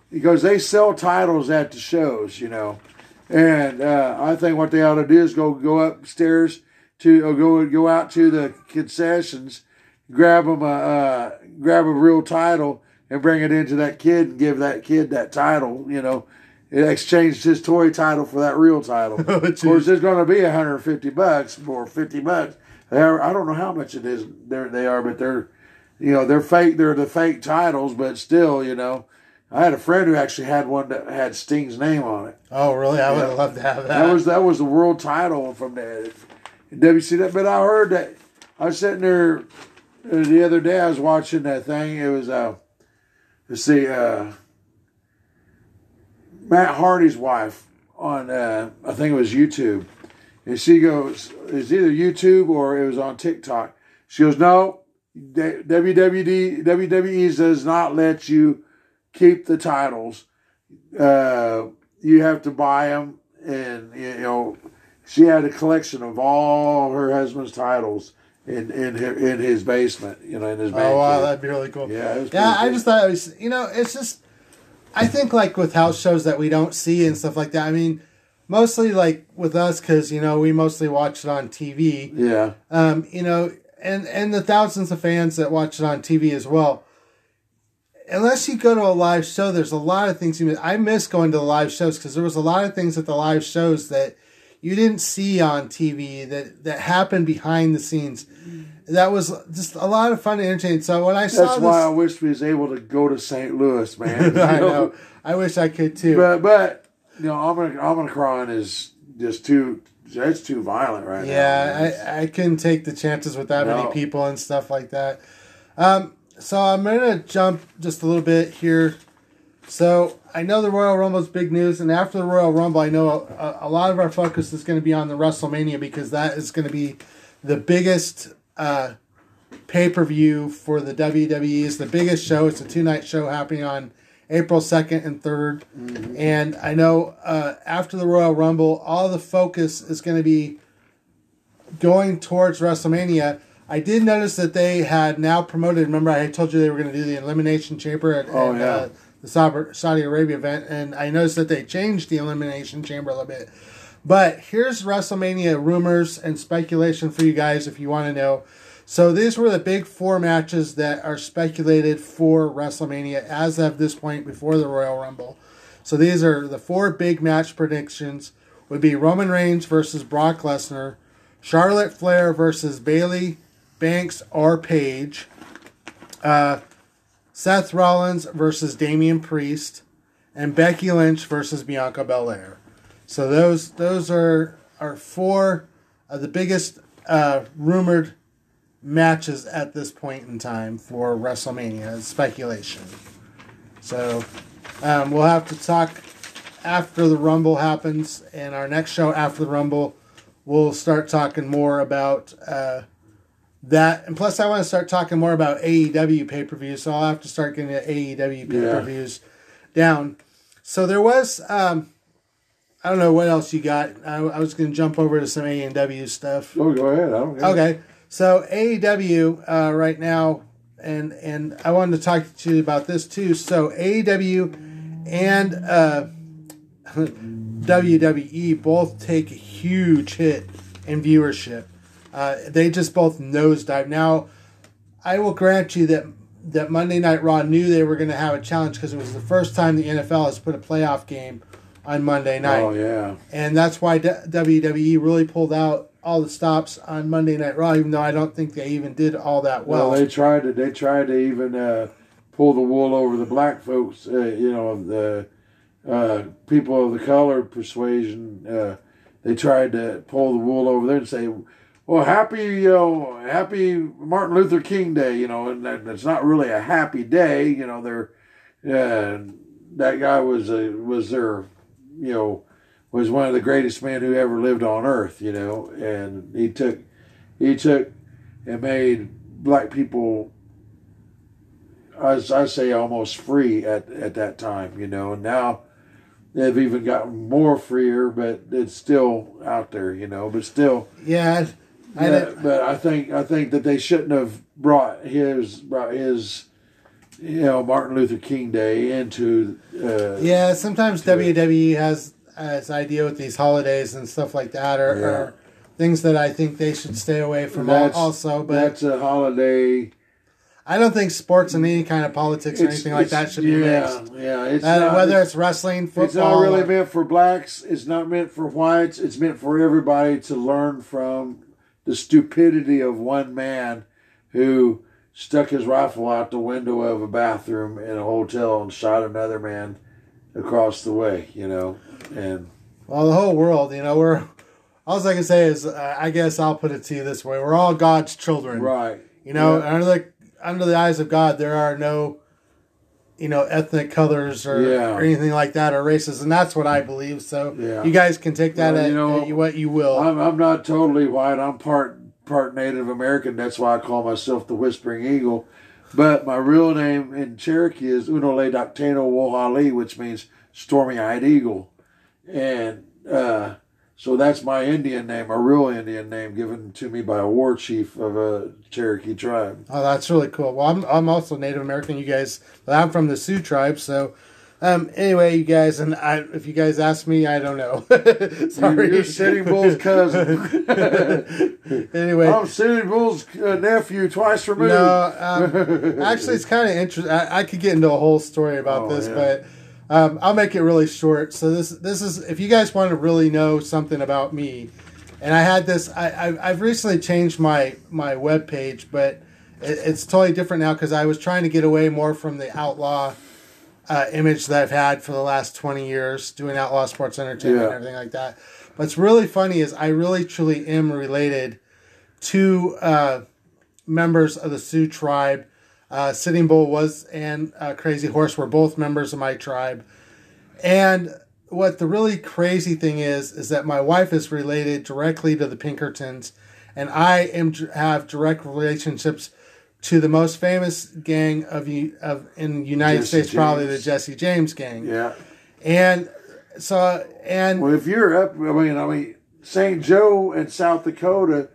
because they sell titles at the shows, you know. And uh, I think what they ought to do is go go upstairs to or go go out to the concessions grab him a uh, grab a real title and bring it into that kid and give that kid that title. You know, it exchanged his toy title for that real title. Oh, of course, there's going to be one hundred fifty bucks for fifty bucks. Are, I don't know how much it is there they are, but they're, you know, they're fake. They're the fake titles, but still, you know. I had a friend who actually had one that had Sting's name on it. Oh, really? I would have loved to have that. That was that was the world title from the W C W. But I heard that. I was sitting there the other day. I was watching that thing. It was, uh, let's see, uh, Matt Hardy's wife on, uh, I think it was YouTube. And she goes, it's either YouTube or it was on TikTok. She goes, no, W W E does not let you keep the titles. Uh, you have to buy them. And, you know, she had a collection of all her husband's titles in in, her, in his basement, you know, in his basement. Oh, wow, that'd be really cool. Yeah, it was yeah I cool. just thought it was, you know, it's just, I think, like, with house shows that we don't see and stuff like that, I mean, mostly, like, with us, because, you know, we mostly watch it on T V. Yeah. Um, you know, and, and the thousands of fans that watch it on T V as well. Unless you go to a live show, there's a lot of things you miss. I miss going to the live shows because there was a lot of things at the live shows that you didn't see on T V that, that happened behind the scenes. That was just a lot of fun and entertaining. So when I That's saw this... That's why I wish we was able to go to Saint Louis, man. I know. know. I wish I could too. But, but you know, Omicron is just too... That's too violent right yeah, now. Yeah, I, I couldn't take the chances with that no. many people and stuff like that. Um... So I'm going to jump just a little bit here. So I know the Royal Rumble is big news. And after the Royal Rumble, I know a, a lot of our focus is going to be on the WrestleMania because that is going to be the biggest uh, pay-per-view for the W W E. It's the biggest show. It's a two-night show happening on April second and third. Mm-hmm. And I know uh, after the Royal Rumble, all the focus is going to be going towards WrestleMania. I did notice that they had now promoted. Remember, I had told you they were going to do the Elimination Chamber at, oh, at yeah. uh, the Saudi Arabia event, and I noticed that they changed the Elimination Chamber a little bit. But here's WrestleMania rumors and speculation for you guys if you want to know. So these were the big four matches that are speculated for WrestleMania as of this point before the Royal Rumble. So these are the four big match predictions. Would be Roman Reigns versus Brock Lesnar, Charlotte Flair versus Bailey, Banks or Paige, uh, Seth Rollins versus Damian Priest, and Becky Lynch versus Bianca Belair. So those those are are four of the biggest uh, rumored matches at this point in time for WrestleMania. It's speculation. So um, we'll have to talk after the Rumble happens, and our next show after the Rumble, we'll start talking more about. Uh, That and plus, I want to start talking more about A E W pay-per-views, so I'll have to start getting the A E W pay-per-views yeah. down. So there was, um, I don't know what else you got. I, I was going to jump over to some A E W stuff. Oh, go ahead. I don't care. Okay, so A E W uh, right now, and and I wanted to talk to you about this too. So A E W and uh, W W E both take a huge hit in viewership. Uh, they just both nosedive. Now, I will grant you that that Monday Night Raw knew they were going to have a challenge because it was the first time the N F L has put a playoff game on Monday night. Oh, yeah. And that's why D- W W E really pulled out all the stops on Monday Night Raw, even though I don't think they even did all that well. Well, they tried to, they tried to even uh, pull the wool over the black folks, uh, you know, the uh, people of the color persuasion. Uh, they tried to pull the wool over there and say... Well, happy, you know, happy Martin Luther King Day, you know, and that, that's not really a happy day, you know. They're uh, that guy was a, was their, you know, was one of the greatest men who ever lived on earth, you know, and he took, he took, and made black people, as I say, almost free at at that time, you know, and now. They've even gotten more freer, but it's still out there, you know. But still, yeah. I uh, but I think I think that they shouldn't have brought his brought his, you know, Martin Luther King Day into. Uh, yeah, sometimes W W E it. has uh, this idea with these holidays and stuff like that, or, yeah. or things that I think they should stay away from that's, also. But that's a holiday. I don't think sports and any kind of politics or it's, anything it's, like that should be yeah, mixed. Yeah, it's uh, not, whether it's, it's wrestling, football. It's not really or, meant for blacks. It's not meant for whites. It's meant for everybody to learn from the stupidity of one man who stuck his rifle out the window of a bathroom in a hotel and shot another man across the way, you know. And well, the whole world, you know, we're... All I can say is, uh, I guess I'll put it to you this way. We're all God's children. Right. You know, yeah. under, the, under the eyes of God, there are no, you know, ethnic colors or, yeah. or anything like that or races. And that's what I believe. So yeah. you guys can take that well, at, you know, at what you will. I'm, I'm not totally white. I'm part part Native American. That's why I call myself the Whispering Eagle. But my real name in Cherokee is Unole Doctano Wohali, which means stormy-eyed eagle. And... uh So that's my Indian name, a real Indian name given to me by a war chief of a Cherokee tribe. Oh, that's really cool. Well, I'm I'm also Native American, you guys. But I'm from the Sioux tribe, so um, anyway, you guys, and I, if you guys ask me, I don't know. Sorry. You're Sitting Bull's cousin. Anyway. I'm Sitting Bull's uh, nephew, twice removed. No, um, actually, it's kind of interesting. I, I could get into a whole story about oh, this, yeah. but... Um, I'll make it really short. So this this is, if you guys want to really know something about me, and I had this, I, I, I've recently changed my, my webpage, but it, it's totally different now because I was trying to get away more from the outlaw uh, image that I've had for the last twenty years, doing outlaw sports entertainment yeah. and everything like that. What's really funny is I really truly am related to uh, members of the Sioux tribe. Uh, Sitting Bull was and uh, Crazy Horse were both members of my tribe. And what the really crazy thing is, is that my wife is related directly to the Pinkertons, and I am have direct relationships to the most famous gang of, of in the United Jesse States, James. Probably the Jesse James gang. Yeah. And so, and... Well, if you're up, I mean, I mean, Saint Joe and South Dakota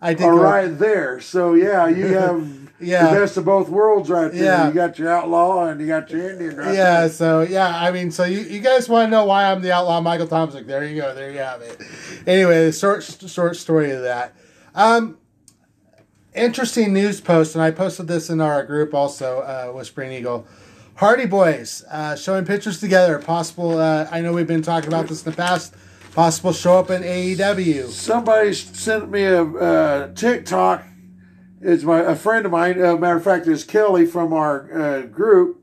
I did are right up. There. So, yeah, you have... Yeah. The best of both worlds right there. Yeah. You got your outlaw and you got your Indian right yeah, there. So, yeah, I mean, so you, you guys want to know why I'm the outlaw Michael Tomsik. There you go. There you have it. Anyway, the short, short story of that. Um, interesting news post, and I posted this in our group also, uh, Whispering Eagle. Hardy Boys uh, showing pictures together. Possible, uh, I know we've been talking about this in the past, possible show up in A E W. Somebody sent me a uh, TikTok. It's my a friend of mine. Uh, matter of fact, it's Kelly from our uh, group.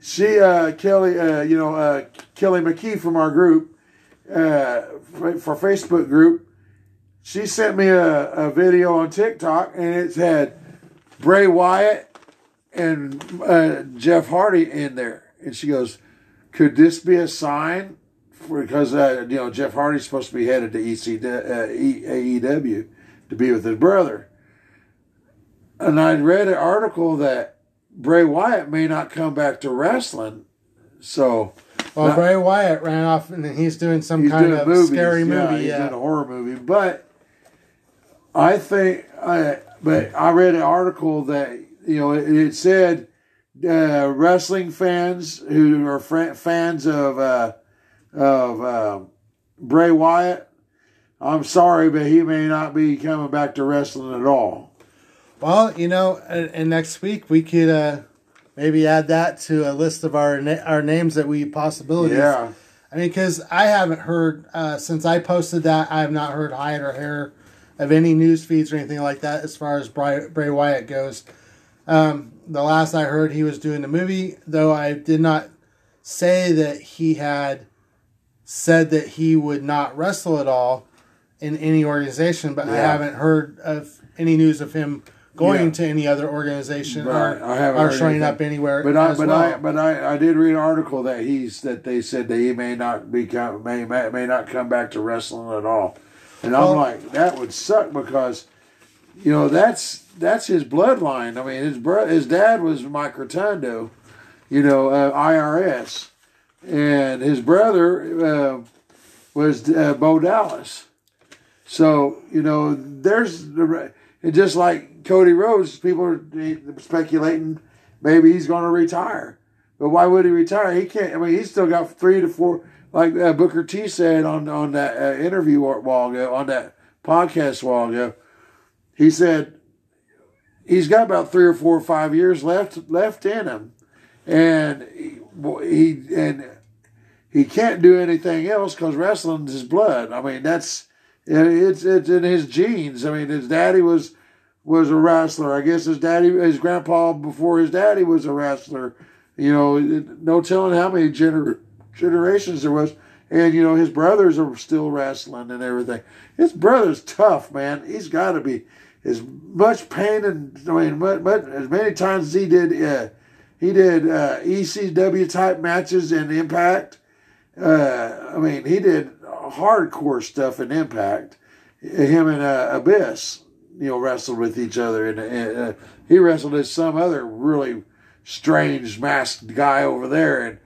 She, uh, Kelly, uh, you know, uh, Kelly McKee from our group, uh, for Facebook group. She sent me a, a video on TikTok, and it's had Bray Wyatt and uh, Jeff Hardy in there. And she goes, "Could this be a sign?" For, because uh, you know Jeff Hardy's supposed to be headed to E C, uh, A E W to be with his brother. And I read an article that Bray Wyatt may not come back to wrestling. So, well, not, Bray Wyatt ran off, and he's doing some he's kind doing of movies. Scary movie. Yeah, he's yeah. doing a horror movie. But I think, I, but I read an article that you know it, it said uh, wrestling fans who are fr- fans of uh, of uh, Bray Wyatt. I'm sorry, but he may not be coming back to wrestling at all. Well, you know, and, and next week we could uh, maybe add that to a list of our na- our names that we possibilities. Yeah. I mean, because I haven't heard, uh, since I posted that, I have not heard hide or hair of any news feeds or anything like that as far as Bray, Bray Wyatt goes. Um, the last I heard, he was doing the movie, though I did not say that he had said that he would not wrestle at all in any organization, but yeah. I haven't heard of any news of him going yeah. to any other organization right. or, I or showing anything. Up anywhere but I, as but well. I, but I, I did read an article that he's that they said that he may not become may may not come back to wrestling at all, and well, I'm like that would suck because, you know that's that's his bloodline. I mean his bro, his dad was Mike Rotundo, you know uh, I R S, and his brother uh, was uh, Bo Dallas, so you know there's the. And just like Cody Rhodes, people are speculating maybe he's going to retire. But why would he retire? He can't. I mean, he's still got three to four. Like uh, Booker T said on on that uh, interview wall on that podcast a while ago, he said he's got about three or four or five years left left in him, and he, he and he can't do anything else because wrestling's his blood. I mean, that's it's it's in his genes. I mean, his daddy was was a wrestler. I guess his daddy, his grandpa before his daddy was a wrestler. You know, no telling how many gener- generations there was. And, you know, his brothers are still wrestling and everything. His brother's tough, man. He's got to be as much pain and, I mean, much, much, as many times as he did, uh, he did uh, E C W-type matches in Impact. Uh, I mean, he did hardcore stuff in Impact. Him and uh, Abyss, you know, wrestled with each other. And, and uh, he wrestled as some other really strange masked guy over there. And,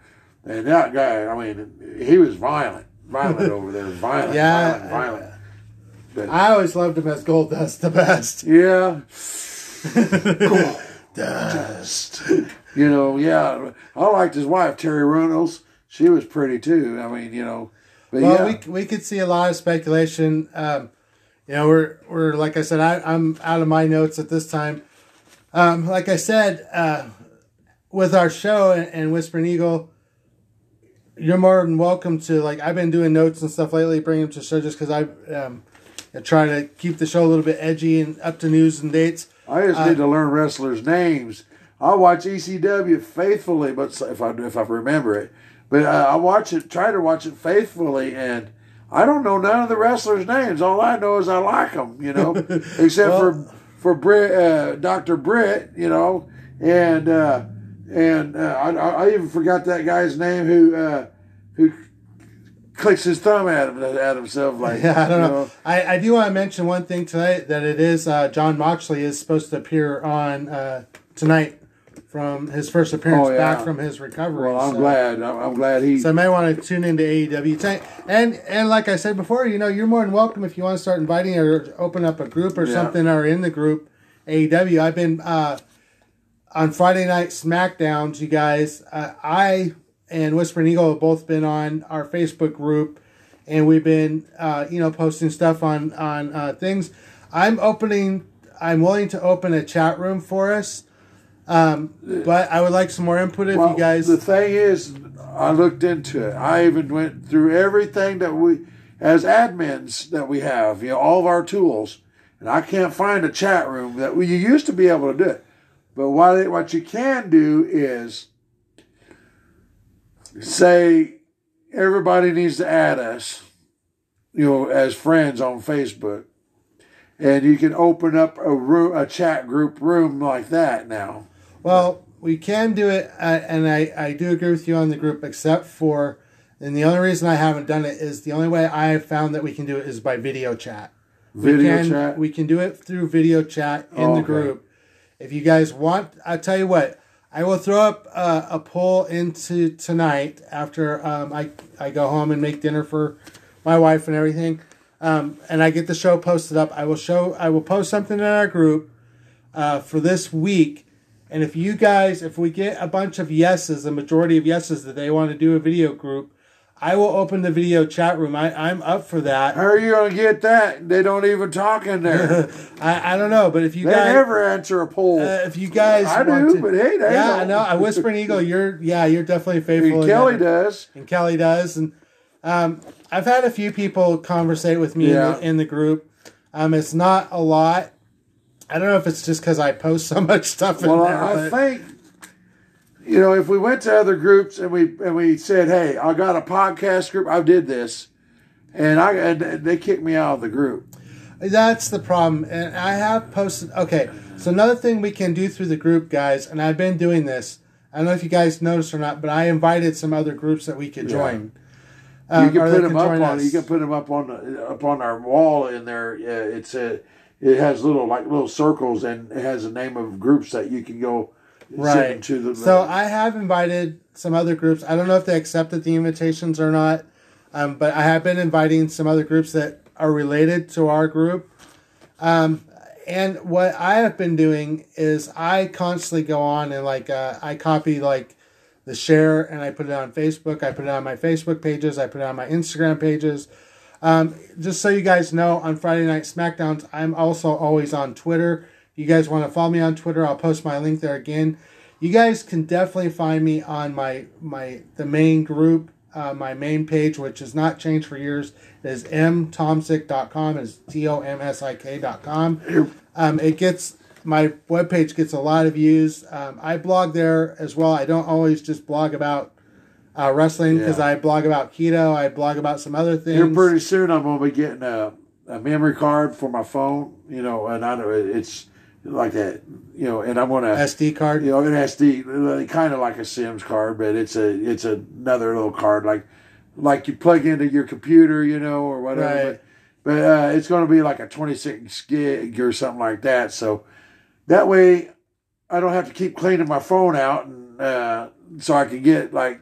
And that guy, I mean, he was violent, violent over there, violent, yeah, violent, violent. But, I always loved him as Goldust the best. Yeah, Goldust. You know, yeah. I liked his wife, Terry Runnels. She was pretty too. I mean, you know. But well, yeah. we we could see a lot of speculation. Um, you know, we're we're like I said, I, I'm out of my notes at this time. Um, like I said, uh, with our show and, and Whispering Eagle. You're more than welcome to, like, I've been doing notes and stuff lately, bringing them to the show just because I, um, I try to keep the show a little bit edgy and up to news and dates. I just uh, need to learn wrestlers' names. I watch E C W faithfully, but if I if I remember it, but uh, I watch it, try to watch it faithfully, and I don't know none of the wrestlers' names. All I know is I like them, you know, except well, for for Britt, uh, Doctor Britt, you know, and. Uh, And uh, I, I even forgot that guy's name who uh, who clicks his thumb at him at himself. Like, yeah, I don't you know. know. I, I do want to mention one thing tonight that it is uh, John Moxley is supposed to appear on uh, tonight from his first appearance oh, yeah. back from his recovery. Well, I'm so, glad. I'm, I'm glad he. So I may want to tune into A E W tonight. And and like I said before, you know, you're more than welcome if you want to start inviting or open up a group or yeah. something or in the group A E W. I've been. Uh, On Friday Night SmackDowns, you guys, uh, I and Whispering Eagle have both been on our Facebook group, and we've been, uh, you know, posting stuff on on uh, things. I'm opening, I'm willing to open a chat room for us, um, but I would like some more input if well, you guys. The thing is, I looked into it. I even went through everything that we, as admins that we have, you know, all of our tools, and I can't find a chat room that we, you used to be able to do it. But what what you can do is say everybody needs to add us, you know, as friends on Facebook, and you can open up a room, a chat group room like that now. Well, we can do it, uh, and I, I do agree with you on the group, except for, and the only reason I haven't done it is the only way I have found that we can do it is by video chat. Video we can, chat? We can do it through video chat in okay. the group. If you guys want, I'll tell you what. I will throw up uh, a poll into tonight after um, I, I go home and make dinner for my wife and everything. Um, and I get the show posted up. I will show. I will post something in our group uh, for this week. And if you guys, if we get a bunch of yeses, the majority of yeses that they want to do a video group, I will open the video chat room. I, I'm up for that. How are you going to get that? They don't even talk in there. I, I don't know, but if you they guys... They never answer a poll. Uh, if you guys I want do, to, but hey, they Yeah, I know. I Whispering Eagle, you're... Yeah, you're definitely faithful. And Kelly that. does. And Kelly does. And um, I've had a few people conversate with me yeah. in, the, in the group. Um, It's not a lot. I don't know if it's just because I post so much stuff in well, there. Well, I but, think... You know, if we went to other groups and we and we said, "Hey, I got a podcast group. I did this," and I and they kicked me out of the group. That's the problem. And I have posted. Okay, so another thing we can do through the group, guys, and I've been doing this. I don't know if you guys noticed or not, but I invited some other groups that we could yeah. join. Um, you can put them up on. Us. You can put them up on the, up on our wall in there. Yeah, it's a. It has little like little circles and it has a name of groups that you can go. Right. To the so I have invited some other groups. I don't know if they accepted the invitations or not, um, but I have been inviting some other groups that are related to our group. Um, and what I have been doing is I constantly go on and like uh, I copy like the share and I put it on Facebook. I put it on my Facebook pages. I put it on my Instagram pages. Um, just so you guys know, on Friday Night SmackDowns, I'm also always on Twitter. If you guys want to follow me on Twitter, I'll post my link there again. You guys can definitely find me on my my the main group, uh, my main page, which has not changed for years. It is m tomsik dot com. It's T O M S I K dot com. Um, it gets... My webpage gets a lot of views. Um, I blog there as well. I don't always just blog about uh, wrestling because yeah. I blog about keto. I blog about some other things. Here pretty soon I'm going to be getting a, a memory card for my phone, you know, and I know it's like that, you know, and I'm going to... S D card? You know, an S D, kind of like a Sims card, but it's a it's another little card, like like you plug into your computer, you know, or whatever. Right. But, but uh, it's going to be like a twenty-six gig or something like that, so... That way, I don't have to keep cleaning my phone out, and uh, so I can get like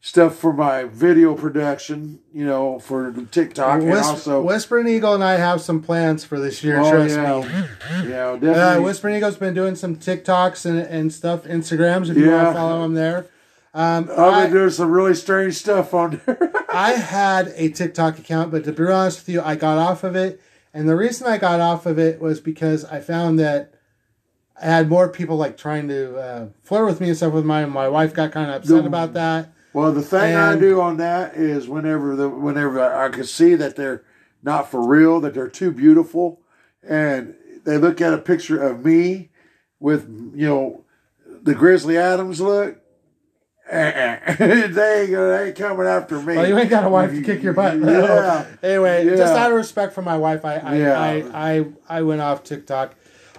stuff for my video production, you know, for TikTok. Well, and Whisper, also, Whispering Eagle and I have some plans for this year. Oh, trust yeah. me. Yeah, definitely. Uh, Whispering Eagle's been doing some TikToks and and stuff, Instagrams. If you yeah. want to follow him there, um, I've been doing some really strange stuff on there. I had a TikTok account, but to be honest with you, I got off of it, and the reason I got off of it was because I found that I had more people like trying to uh, flirt with me and stuff with my my wife got kind of upset the, about that. Well, the thing and, I do on that is whenever the whenever I, I can see that they're not for real, that they're too beautiful, and they look at a picture of me with you know the Grizzly Adams look, eh, eh. they, ain't, they ain't coming after me. Well, you ain't got a wife to kick your butt. Yeah. Anyway, yeah. just out of respect for my wife, I I yeah. I, I I went off TikTok.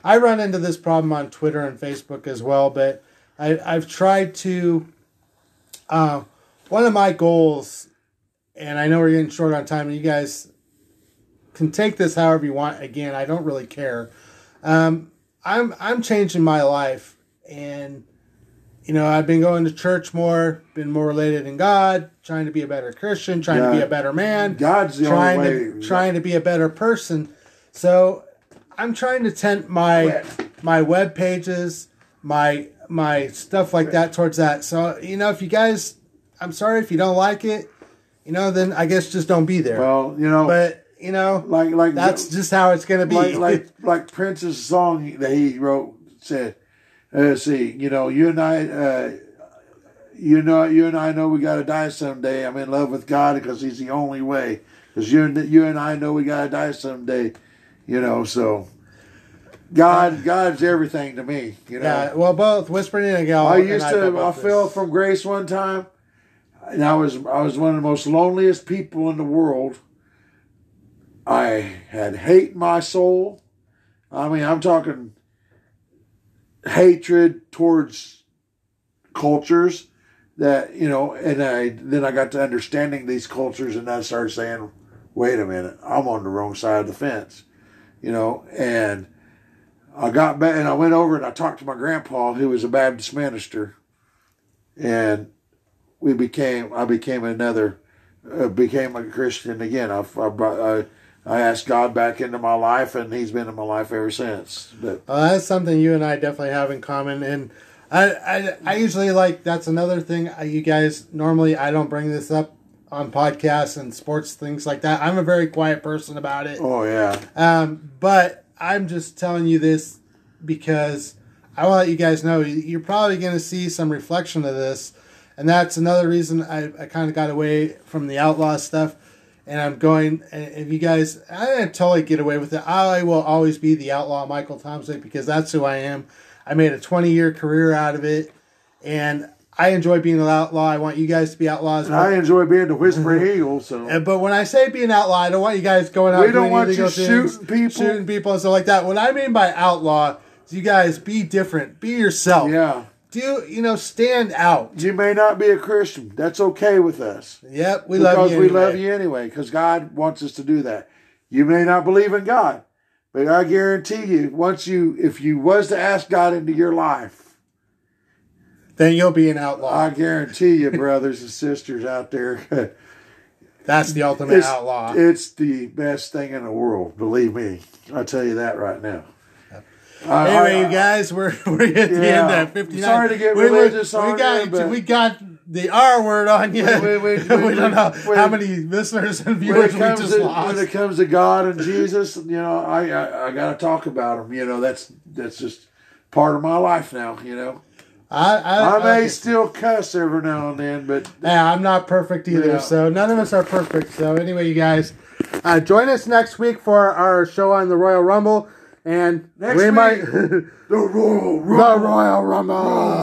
I run into this problem on Twitter and Facebook as well, but I, I've tried to... Uh, one of my goals, and I know we're getting short on time, and you guys can take this however you want. Again, I don't really care. Um, I'm I'm changing my life, and you know I've been going to church more, been more related in God, trying to be a better Christian, trying God, to be a better man, God's the trying only way. To, trying to be a better person. So... I'm trying to tent my my web pages, my my stuff like that towards that. So, you know, if you guys, I'm sorry if you don't like it, you know, then I guess just don't be there. Well, you know. But, you know, like like that's just how it's going to be. Like, like like Prince's song that he wrote said, uh, see, you know, you and I, uh, you know, you and I know we got to die someday. I'm in love with God because he's the only way. Because you and, you and I know we got to die someday. You know, so God, God's everything to me. You know, yeah, well, both Whispering and Eagle. I used to, I, I fell from grace one time, and I was, I was one of the most loneliest people in the world. I had hate in my soul. I mean, I'm talking hatred towards cultures that you know, and I then I got to understanding these cultures, and I started saying, "Wait a minute, I'm on the wrong side of the fence." You know, and I got back and I went over and I talked to my grandpa, who was a Baptist minister, and we became. I became another, uh, became a Christian again. I, I I asked God back into my life, and He's been in my life ever since. But well, that's something you and I definitely have in common. And I, I, I usually like that's another thing. You guys normally I don't bring this up on podcasts and sports, things like that. I'm a very quiet person about it. Oh, yeah. Um, but I'm just telling you this because I want to let you guys know you're probably going to see some reflection of this. And that's another reason I, I kind of got away from the outlaw stuff. And I'm going, and if you guys, I didn't totally get away with it. I will always be the outlaw Michael Tomsik because that's who I am. I made a twenty-year career out of it. And I enjoy being an outlaw. I want you guys to be outlaws. And I enjoy being the Whispering Eagle. So, but when I say being outlaw, I don't want you guys going out. We don't doing want you shooting people, shooting people, and stuff like that. What I mean by outlaw is you guys be different, be yourself. Yeah. Do you know? Stand out. You may not be a Christian. That's okay with us. Yep, we love you. Because we anyway. love you anyway. Because God wants us to do that. You may not believe in God, but I guarantee you, once you, if you was to ask God into your life, then you'll be an outlaw. I guarantee you, brothers and sisters out there. That's the ultimate it's, outlaw. It's the best thing in the world. Believe me. I'll tell you that right now. I, anyway, I, I, you guys, we're, we're at the yeah, end of fifty-nine. Sorry to get religious we, we on got, you, but we got the R word on you. Wait, wait, wait, we wait, don't know wait, how many listeners and viewers we just to, lost. When it comes to God and Jesus, you know, I I, I got to talk about them. You know, that's that's just part of my life now. You know, I I, I may I, still cuss every now and then, but yeah, I'm not perfect either. Yeah. So none of us are perfect. So anyway, you guys, uh, join us next week for our show on the Royal Rumble, and next we week, might the Royal Rumble. The Royal Rumble.